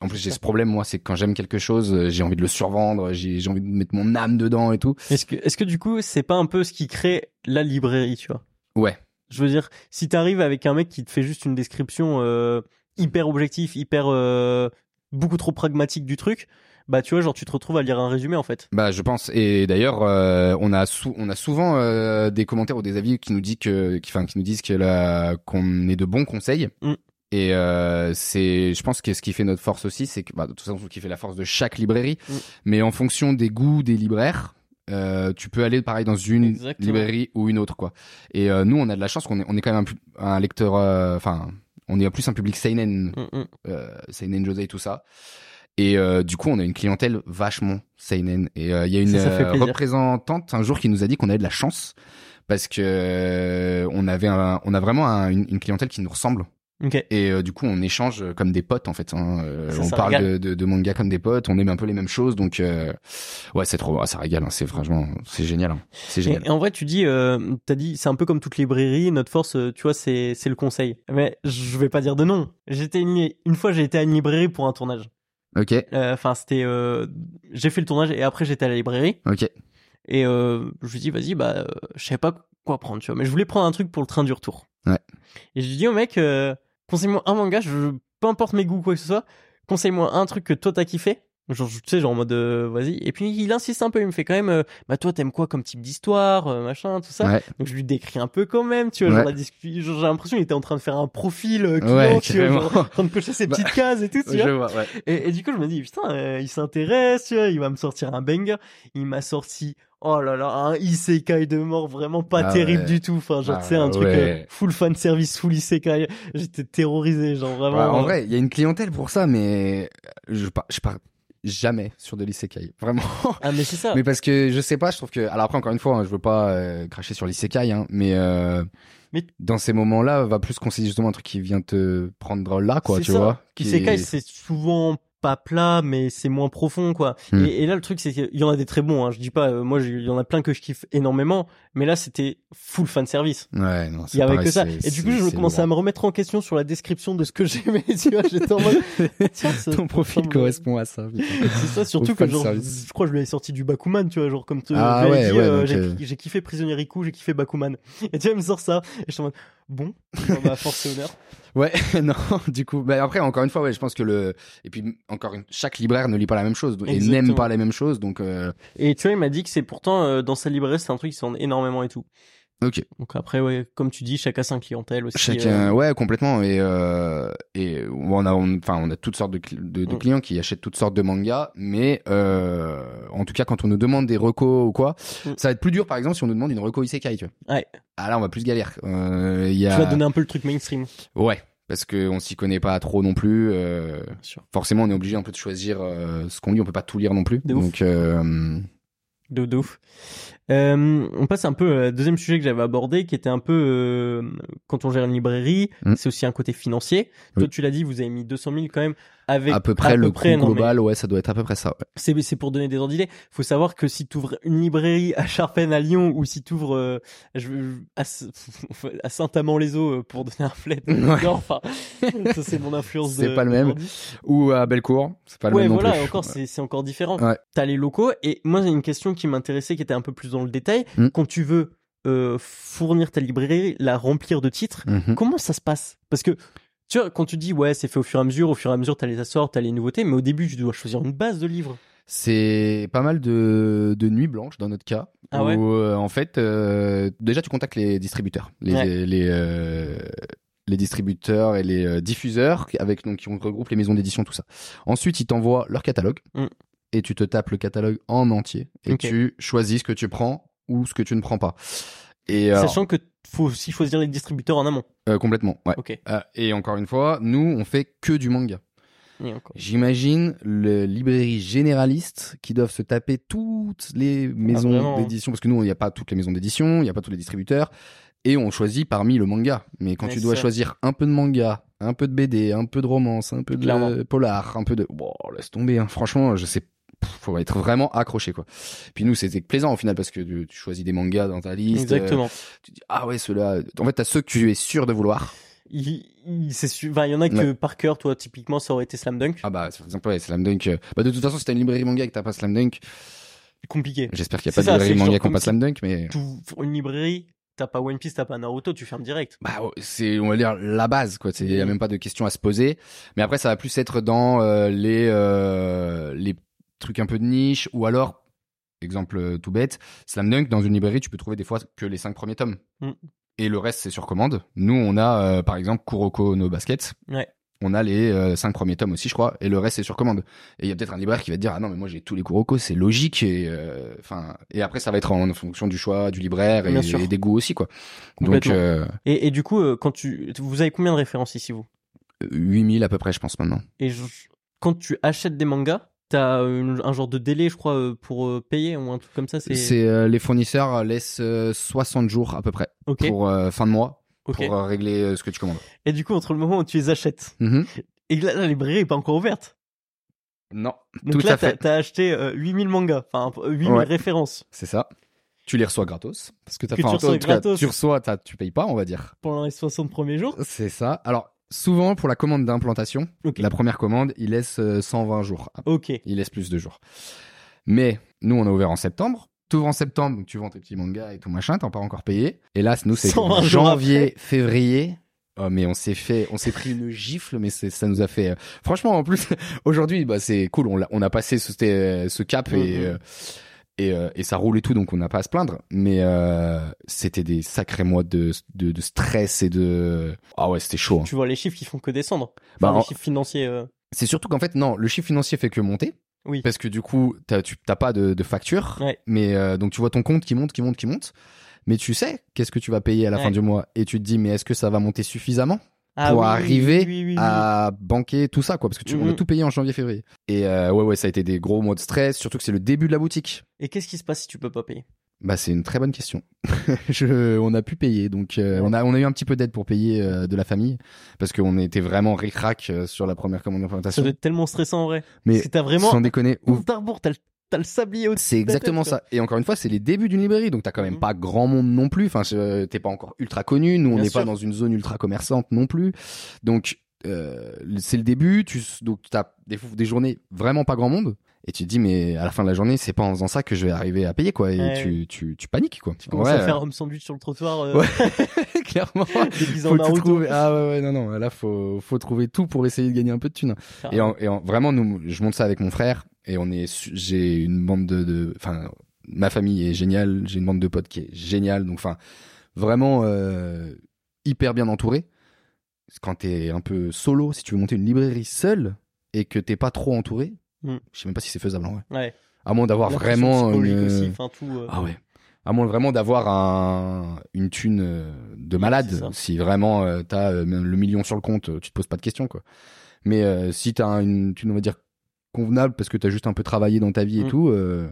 En plus, j'ai ce problème, moi, c'est que quand j'aime quelque chose, j'ai envie de le survendre, j'ai, j'ai envie de mettre mon âme dedans et tout. Est-ce que, est-ce que du coup, c'est pas un peu ce qui crée la librairie, tu vois? Ouais. Je veux dire, si t'arrives avec un mec qui te fait juste une description euh, hyper objective, hyper euh, beaucoup trop pragmatique du truc... Bah tu vois, genre tu te retrouves à lire un résumé en fait. Bah je pense, et d'ailleurs euh, on a sou- on a souvent euh, des commentaires ou des avis qui nous disent que qui enfin qui nous disent que la, qu'on est de bons conseils. Mm. Et euh, c'est, je pense que ce qui fait notre force aussi, c'est que bah de toute façon ce qui fait la force de chaque librairie, mm. mais en fonction des goûts des libraires, euh, tu peux aller pareil dans une Exactement. Librairie ou une autre quoi. Et euh, nous on a de la chance qu'on est on est quand même un, un lecteur enfin euh, on est plus un public seinen, mm-hmm. euh, seinen josei tout ça. Et euh, du coup, on a une clientèle vachement seinen. Et il euh, y a une ça, ça euh, représentante un jour qui nous a dit qu'on avait de la chance parce que euh, on avait un, on a vraiment un, une, une clientèle qui nous ressemble. Okay. Et euh, du coup, on échange comme des potes en fait. Hein. Euh, ça, on ça parle de, de, de manga comme des potes. On aime un peu les mêmes choses, donc euh, ouais, c'est trop, ah, ça régale. Hein. C'est franchement, c'est génial. Hein. C'est génial. Et, et en vrai, tu dis, euh, t'as dit, c'est un peu comme toute librairie. Notre force, tu vois, c'est, c'est le conseil. Mais je vais pas dire de nom. J'étais une, une fois, j'ai été à une librairie pour un tournage. Ok. Enfin, euh, c'était. Euh, j'ai fait le tournage et après j'étais à la librairie. Ok. Et euh, je lui dis, vas-y, bah, euh, je savais pas quoi prendre, tu vois. Mais je voulais prendre un truc pour le train du retour. Ouais. Et je lui dis, oh mec, euh, conseille-moi un manga, je, peu importe mes goûts ou quoi que ce soit, conseille-moi un truc que toi t'as kiffé. Genre, tu sais, genre en mode, euh, vas-y. Et puis il insiste un peu, il me fait quand même, euh, bah toi t'aimes quoi comme type d'histoire, euh, machin, tout ça. Ouais. Donc je lui décris un peu quand même, tu vois. Ouais. Genre, la discu- genre j'ai l'impression qu'il était en train de faire un profil, euh, client, ouais, tu vois, genre, en train de cocher ses petites cases et tout, tu je vois. vois ouais. et, et du coup je me dis, putain, euh, il s'intéresse, tu vois, il va me sortir un banger. Il m'a sorti, oh là là, un isekai de mort vraiment pas ah terrible ouais. du tout. Enfin, genre, ah tu sais, un truc ouais. euh, full fan service, full isekai. J'étais terrorisé, genre vraiment. Ouais, en euh... vrai, il y a une clientèle pour ça, mais je parle. Je par... jamais sur de l'isekai vraiment. Ah mais c'est ça. Mais parce que je sais pas, je trouve que alors après encore une fois, hein, je veux pas euh, cracher sur l'isekai hein, mais euh, mais dans ces moments-là, va plus conseiller justement un truc qui vient te prendre là quoi, c'est tu ça. vois. L'isekai qui... c'est souvent pas plat mais c'est moins profond quoi. Hmm. Et, et là le truc c'est qu'il y en a des très bons hein, je dis pas euh, moi il y en a plein que je kiffe énormément, mais là c'était full fan service. Ouais, non, c'est il y avait pareil, que ça. Et du coup, je commençais à me remettre en question sur la description de ce que j'aimais, tu vois, j'étais en mode tiens, ça, ton profil correspond à ça. Putain. C'est ça, surtout que genre, je, je crois que je lui avais sorti du Bakuman, tu vois, genre comme te ah, ouais, dit, ouais, euh, j'ai, euh... j'ai kiffé Prisonnier Riku, j'ai kiffé Bakuman. Et tu vois, il me sort ça et je suis en mode bon, bah force et honneur. Ouais, non, du coup, bah après encore une fois, ouais, je pense que le et puis encore une... chaque libraire ne lit pas la même chose et Exactement. n'aime pas les mêmes choses, donc euh... Et tu vois, il m'a dit que c'est pourtant euh, dans sa librairie, c'est un truc qui s'en énormément et tout. Ok. Donc après, ouais, comme tu dis, chacun sa clientèle aussi. Chacun, euh... ouais, complètement. Et euh, et on a, enfin, on, on a toutes sortes de, de, de mm. clients qui achètent toutes sortes de mangas. Mais euh, en tout cas, quand on nous demande des recos ou quoi, mm. ça va être plus dur. Par exemple, si on nous demande une reco isekai, tu vois. Ouais. Ah là, on va plus galérer. Euh, y a... Tu vas donner un peu le truc mainstream. Ouais. Parce qu'on s'y connaît pas trop non plus. Euh, forcément, on est obligé un peu de choisir euh, ce qu'on lit. On peut pas tout lire non plus. De donc. Ouf. Euh, de, de ouf. Euh, on passe un peu au deuxième sujet que j'avais abordé, qui était un peu euh, quand on gère une librairie, mmh. c'est aussi un côté financier. Oui. Toi, tu l'as dit, vous avez mis deux cent mille quand même. Avec à peu près à le peu coût près, global, non, ouais, ça doit être à peu près ça. Ouais. C'est, c'est pour donner des ordres d'idées. Il faut savoir que si tu ouvres une librairie à Charpennes, à Lyon, ou si tu ouvres euh, à, à Saint-Amand-les-Eaux pour donner un flèche, ouais. enfin, ça c'est mon influence. C'est de, pas le même. Ou à Bellecour, c'est pas le ouais, même voilà, non plus. Ouais, voilà, encore c'est, c'est encore différent. Ouais. T'as les locaux, et moi j'ai une question qui m'intéressait, qui était un peu plus dans le détail. Mmh. Quand tu veux euh, fournir ta librairie, la remplir de titres, mmh. comment ça se passe ? Parce que tu vois, quand tu dis, ouais, c'est fait au fur et à mesure, au fur et à mesure, t'as les assorts, t'as les nouveautés, mais au début, tu dois choisir une base de livres. C'est pas mal de, de nuits blanches dans notre cas. Ah ouais ? Où, euh, en fait, euh, déjà, tu contactes les distributeurs, les, ouais. les, les, euh, les distributeurs et les euh, diffuseurs avec, donc, qui regroupent les maisons d'édition, tout ça. Ensuite, ils t'envoient leur catalogue mm. et tu te tapes le catalogue en entier et okay. tu choisis ce que tu prends ou ce que tu ne prends pas. Et sachant alors, que faut aussi choisir les distributeurs en amont. Euh, complètement, ouais. Okay. Euh, et encore une fois, nous, on fait que du manga. J'imagine les librairies généralistes qui doivent se taper toutes les maisons ah, d'édition, parce que nous, il n'y a pas toutes les maisons d'édition, il n'y a pas tous les distributeurs, et on choisit parmi le manga. Mais quand Mais tu dois ça. choisir un peu de manga, un peu de B D, un peu de romance, un peu de Clairement. polar, un peu de... Bon, laisse tomber, hein. Franchement, je sais pas. Faut être vraiment accroché, quoi. Puis nous, c'était plaisant au final parce que tu, tu choisis des mangas dans ta liste. Exactement. Euh, tu dis, ah ouais, ceux-là. En fait, t'as ceux que tu es sûr de vouloir. Il, il, c'est sûr. Enfin, il y en a que ouais. par cœur, toi, typiquement, ça aurait été Slam Dunk. Ah bah, par exemple, ouais, Slam Dunk. Bah, de toute façon, si t'as une librairie manga et que t'as pas Slam Dunk. Compliqué. J'espère qu'il n'y a c'est pas ça, de librairie manga qu'on pas Slam Dunk, mais. Pour une librairie. T'as pas One Piece, t'as pas Naruto, tu fermes direct. Bah, c'est, on va dire, la base, quoi. Il n'y a même pas de question à se poser. Mais après, ça va plus être dans euh, les, euh, les trucs un peu de niche, ou alors, exemple tout bête, Slam Dunk, dans une librairie, tu peux trouver des fois que les cinq premiers tomes. Mm. Et le reste, c'est sur commande. Nous, on a, euh, par exemple, Kuroko no Basket. Ouais. On a les euh, cinq premiers tomes aussi, je crois, et le reste, c'est sur commande. Et il y a peut-être un libraire qui va te dire, ah non, mais moi, j'ai tous les Kuroko, c'est logique. Et, euh, et après, ça va être en, en fonction du choix du libraire et, et des goûts aussi, quoi. Donc, euh... et, et du coup, quand tu... vous avez combien de références ici, vous ? huit mille à peu près, je pense, maintenant. Et je... quand tu achètes des mangas, t'as un genre de délai, je crois, pour payer ou un truc comme ça. C'est, c'est euh, les fournisseurs laissent euh, soixante jours à peu près okay. pour euh, fin de mois okay. pour euh, régler euh, ce que tu commandes. Et du coup, entre le moment où tu les achètes mm-hmm. et là, la librairie est pas encore ouverte. Non. Donc tout là, à t'as, fait. t'as acheté euh, huit mille mangas, enfin huit mille ouais. références. C'est ça. Tu les reçois gratos parce que t'as que tu reçois gratos. Tu reçois, t'as, tu payes pas, on va dire. Pendant les soixante premiers jours. C'est ça. Alors. Souvent, pour la commande d'implantation, okay. la première commande, il laisse cent vingt jours. Okay. Il laisse plus de jours. Mais nous, on a ouvert en septembre. Tu ouvres en septembre, donc tu vends tes petits mangas et tout machin, t'en pas encore payé. Et là, nous, c'est janvier, février. Oh, mais on s'est fait, on s'est pris une gifle, mais c'est, ça nous a fait. Franchement, en plus, aujourd'hui, bah, c'est cool. On, on a passé ce, ce cap et. Mm-hmm. Euh... Et, euh, et ça roule et tout, donc on n'a pas à se plaindre. Mais euh, c'était des sacrés mois de, de, de stress et de... Ah ouais, c'était chaud. Hein. Tu vois, les chiffres qui font que descendre. Enfin, bah, les chiffres financiers... Euh... C'est surtout qu'en fait, non, le chiffre financier fait que monter. Oui. Parce que du coup, t'as, tu n'as pas de, de facture. Ouais. Mais, euh, donc tu vois ton compte qui monte, qui monte, qui monte. Mais tu sais qu'est-ce que tu vas payer à la ouais. fin du mois. Et tu te dis, mais est-ce que ça va monter suffisamment Ah pour oui, arriver oui, oui, oui, oui. à banquer tout ça, quoi, parce que tu, mmh. on a tout payé en janvier-février. Et euh, ouais, ouais, ça a été des gros mois de stress, surtout que c'est le début de la boutique. Et qu'est-ce qui se passe si tu peux pas payer ? Bah, c'est une très bonne question. Je, on a pu payer, donc euh, ouais. on a on a eu un petit peu d'aide pour payer euh, de la famille, parce qu'on était vraiment ric-rac sur la première commande d'implantation. Ça doit être tellement stressant en vrai. Mais si t'as vraiment, sans déconner, ouf. T'as rebours, t'as le T'as le sablier au-dessus. C'est exactement ça. Et encore une fois, c'est les débuts d'une librairie. Donc, t'as quand même mmh. pas grand monde non plus. Enfin, t'es pas encore ultra connu. Nous, on n'est pas dans une zone ultra commerçante non plus. Donc, euh, c'est le début. Tu, donc, t'as des, des journées vraiment pas grand monde. Et tu te dis, mais à la fin de la journée, c'est pas en faisant ça que je vais arriver à payer, quoi. Et ouais. tu, tu, tu paniques, quoi. Tu commences ouais, à faire un euh... homme sandwich sur le trottoir. Euh... Ouais, clairement. Faut tout trouver. Ah ouais, ouais, non, non. Là, faut, faut trouver tout pour essayer de gagner un peu de thunes. Ah. Et, en, et en, vraiment, nous, je monte ça avec mon frère. Et on est, j'ai une bande de, enfin, ma famille est géniale, j'ai une bande de potes qui est géniale, donc enfin, vraiment euh, hyper bien entouré. Quand t'es un peu solo, si tu veux monter une librairie seule et que t'es pas trop entouré, mm. je sais même pas si c'est faisable en vrai. Ouais. À moins d'avoir La vraiment une... aussi, enfin, tout, euh... ah ouais, à moins vraiment d'avoir un une thune de malade. Si vraiment euh, t'as euh, le million sur le compte, tu te poses pas de questions, quoi. Mais euh, si t'as une thune, on va dire convenable parce que t'as juste un peu travaillé dans ta vie et mmh. tout, euh,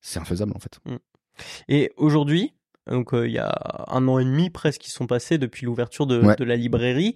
c'est infaisable en fait. Mmh. Et aujourd'hui, donc il euh, y a un an et demi presque qui sont passés depuis l'ouverture de, ouais. de la librairie.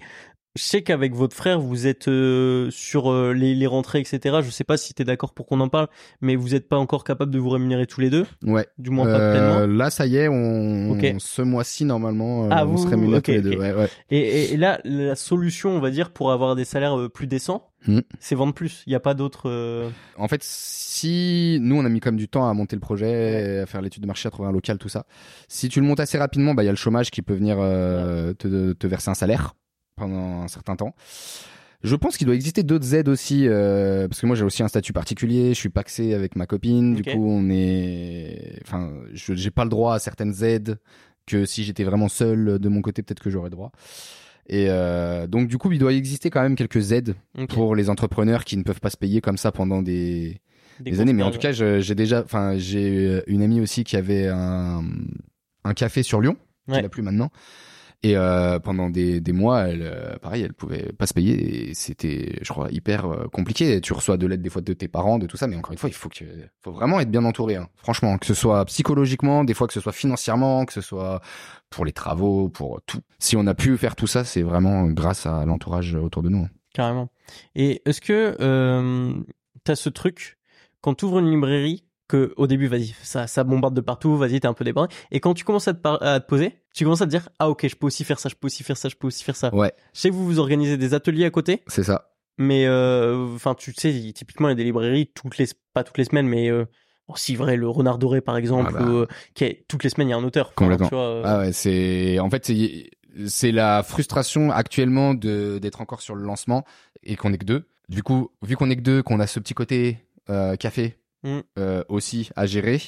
Je sais qu'avec votre frère, vous êtes euh, sur euh, les, les rentrées, et cetera. Je sais pas si t'es d'accord pour qu'on en parle, mais vous n'êtes pas encore capable de vous rémunérer tous les deux. Ouais. Du moins pas euh, pleinement. Là, ça y est, on, okay. on ce mois-ci normalement, euh, ah, on vous, se rémunère okay, tous les okay. deux. Ouais, ouais. Et, et, et là, la solution, on va dire, pour avoir des salaires euh, plus décents, mmh. c'est vendre plus. Il y a pas d'autre. Euh... En fait, si nous, on a mis comme du temps à monter le projet, à faire l'étude de marché, à trouver un local, tout ça. Si tu le montes assez rapidement, bah il y a le chômage qui peut venir euh, te, te verser un salaire. Pendant un certain temps. Je pense qu'il doit exister d'autres aides aussi, euh, parce que moi j'ai aussi un statut particulier, je suis pacsé avec ma copine, okay. du coup on est... Enfin, je, j'ai pas le droit à certaines aides que si j'étais vraiment seul de mon côté, peut-être que j'aurais droit. Et euh, donc du coup, il doit exister quand même quelques aides okay. pour les entrepreneurs qui ne peuvent pas se payer comme ça pendant des, des, des années. Mais en tout cas, je, j'ai déjà... Enfin, j'ai une amie aussi qui avait un, un café sur Lyon, ouais. qui l'a plus maintenant. Et euh, pendant des, des mois, elle, euh, pareil, elle pouvait pas se payer. Et c'était, je crois, hyper euh, compliqué. Tu reçois de l'aide des fois de tes parents, de tout ça. Mais encore une fois, il faut que, faut vraiment être bien entouré. Hein. Franchement, que ce soit psychologiquement, des fois que ce soit financièrement, que ce soit pour les travaux, pour tout. Si on a pu faire tout ça, c'est vraiment grâce à l'entourage autour de nous. Hein. Carrément. Et est-ce que euh, t'as ce truc quand t'ouvres une librairie? Que au début, vas-y, ça, ça bombarde de partout, vas-y, t'es un peu débordé. Et quand tu commences à te, par- à te poser, tu commences à te dire, ah ok, je peux aussi faire ça, je peux aussi faire ça, je peux aussi faire ça. Ouais. Je sais que vous vous organisez des ateliers à côté. C'est ça. Mais enfin, euh, tu sais, typiquement, il y a des librairies toutes les, pas toutes les semaines, mais euh, bon, si vrai, le Renard Doré par exemple, ah bah... euh, qui est, toutes les semaines il y a un auteur. Complètement. Tu vois, euh... Ah ouais, c'est en fait c'est, c'est la frustration actuellement de d'être encore sur le lancement et qu'on est que deux. Du coup, vu qu'on est que deux, qu'on a ce petit côté euh, café. Mmh. Euh, aussi à gérer,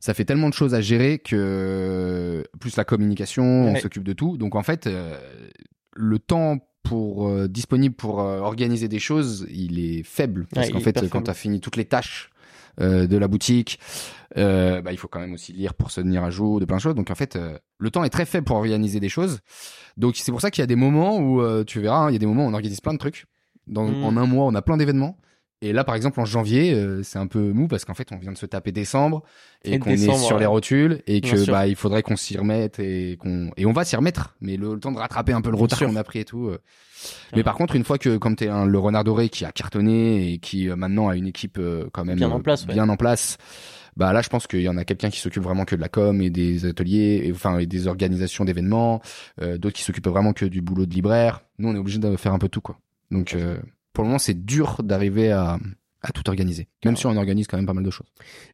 ça fait tellement de choses à gérer que plus la communication, ouais. on s'occupe de tout, donc en fait euh, le temps pour euh, disponible pour euh, organiser des choses il est faible parce ouais, qu'en fait quand t'as fini toutes les tâches euh, de la boutique euh, bah, il faut quand même aussi lire pour se tenir à jour de plein de choses, donc en fait euh, le temps est très faible pour organiser des choses, donc c'est pour ça qu'il y a des moments où euh, tu verras hein, il y a des moments où on organise plein de trucs dans, mmh. en un mois on a plein d'événements. Et là, par exemple, en janvier, euh, c'est un peu mou parce qu'en fait, on vient de se taper décembre et, et qu'on décembre, est sur ouais. les rotules et que bah il faudrait qu'on s'y remette et qu'on et on va s'y remettre, mais le, le temps de rattraper un peu le Bien retard sûr. qu'on a pris et tout. Euh. Mais par contre, une fois que comme t'es un, le Renard Doré qui a cartonné et qui euh, maintenant a une équipe euh, quand même bien, euh, en, place, bien ouais. en place, bah là, je pense qu'il y en a quelqu'un qui s'occupe vraiment que de la com et des ateliers, et, enfin et des organisations d'événements, euh, d'autres qui s'occupent vraiment que du boulot de libraire. Nous, on est obligé de faire un peu tout quoi. Donc euh, pour le moment, c'est dur d'arriver à, à tout organiser, même ouais. si on organise quand même pas mal de choses.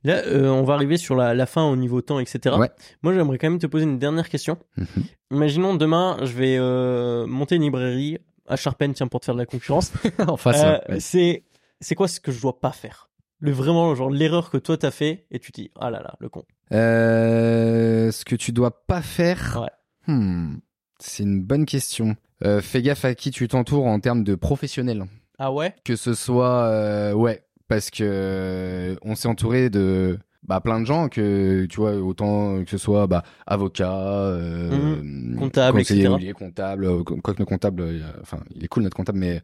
Là, euh, on va arriver sur la, la fin au niveau temps, et cetera. Ouais. Moi, j'aimerais quand même te poser une dernière question. Mm-hmm. Imaginons, demain, je vais euh, monter une librairie à Charpennes, tiens, pour te faire de la concurrence. en face, euh, ouais. c'est, c'est quoi ce que je dois pas faire ? Le, vraiment, genre l'erreur que toi, t'as fait et tu te dis, ah là là, le con. Euh, ce que tu dois pas faire ? Ouais. Hmm, c'est une bonne question. Euh, fais gaffe à qui tu t'entoures en termes de professionnels. Ah ouais ? Que ce soit euh, ouais parce que euh, on s'est entouré de bah plein de gens que tu vois autant que ce soit bah avocat euh, mmh, comptable conseiller immobilier comptable euh, quoi que notre comptable euh, enfin il est cool notre comptable mais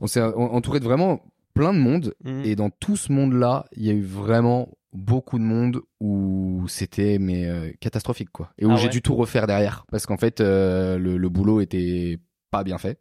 on s'est entouré de vraiment plein de monde mmh. et dans tout ce monde là il y a eu vraiment beaucoup de monde où c'était mais euh, catastrophique quoi et où ah j'ai ouais. dû tout refaire derrière parce qu'en fait euh, le, le boulot était pas bien fait.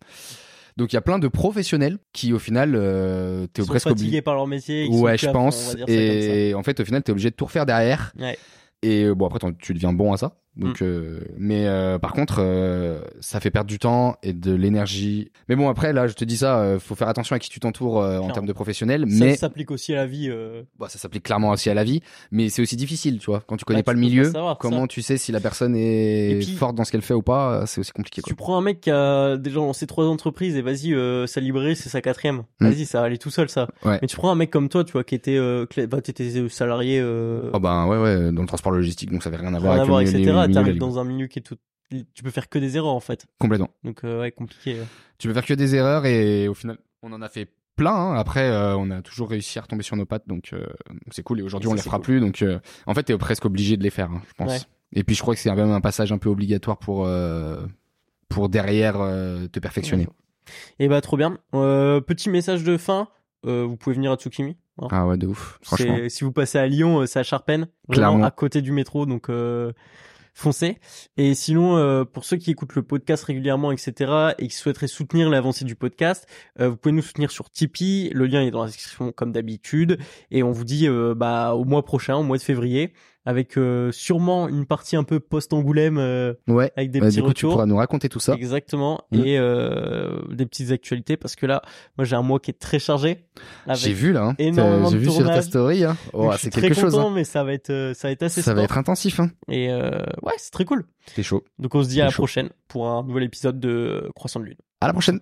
Donc il y a plein de professionnels qui au final euh, t'es ils presque fatigués oblig... par leur métier. Ouais, je pense. Et en fait au final t'es obligé de tout refaire derrière. Ouais. Et bon après tu deviens bon à ça. Donc mm. euh, mais euh, par contre euh, ça fait perdre du temps et de l'énergie. Mais bon après là je te dis ça, euh, faut faire attention à qui tu t'entoures euh, en termes de professionnels. Ça, mais ça s'applique aussi à la vie. Euh... Bah ça s'applique clairement aussi à la vie, mais c'est aussi difficile tu vois. Quand tu connais ouais, pas tu le milieu, pas savoir, comment ça. Tu sais si la personne est puis, forte dans ce qu'elle fait ou pas, c'est aussi compliqué. Quoi. Tu prends un mec qui a déjà lancé trois entreprises et vas-y euh, sa librairie c'est sa quatrième. Mm. Vas-y ça va aller tout seul ça. Ouais. Mais tu prends un mec comme toi tu vois qui était euh, clé... bah t'étais salarié. Euh... Oh bah ouais ouais dans le transport logistique donc ça avait rien à voir avec le milieu. T'arrives dans un milieu qui est tout. Tu peux faire que des erreurs en fait. Complètement. Donc, euh, ouais, compliqué. Tu peux faire que des erreurs et au final, on en a fait plein. Hein. Après, euh, on a toujours réussi à retomber sur nos pattes, donc, euh, donc c'est cool. Et aujourd'hui, et ça, on les fera cool. plus. Donc, euh, en fait, t'es presque obligé de les faire, hein, je pense. Ouais. Et puis, je crois que c'est même un passage un peu obligatoire pour, euh, pour derrière euh, te perfectionner. Et bah, trop bien. Euh, petit message de fin. euh, vous pouvez venir à Tsukimi. Hein. Ah ouais, de ouf. Franchement. C'est, si vous passez à Lyon, c'est à Charpennes, vraiment Clairement. à côté du métro, donc euh, foncez. Et sinon, euh, pour ceux qui écoutent le podcast régulièrement, et cetera, et qui souhaiteraient soutenir l'avancée du podcast, euh, vous pouvez nous soutenir sur Tipeee. Le lien est dans la description comme d'habitude. Et on vous dit euh, bah au mois prochain, au mois de février. Avec euh, sûrement une partie un peu post-Angoulême, euh, ouais. avec des bah, petits du coup, retours. Tu pourras nous raconter tout ça. Exactement, mmh. et euh, des petites actualités, parce que là, moi j'ai un mois qui est très chargé. J'ai vu là, hein. énormément de tournages. J'ai vu sur ta story, hein. oh, c'est quelque chose. Je suis très content, hein. mais ça va être, ça va être assez. Ça sport. va être intensif, hein. Et euh, ouais, c'est très cool. C'est chaud. Donc on se dit c'est à la chaud. prochaine pour un nouvel épisode de Croissant de Lune. À la prochaine.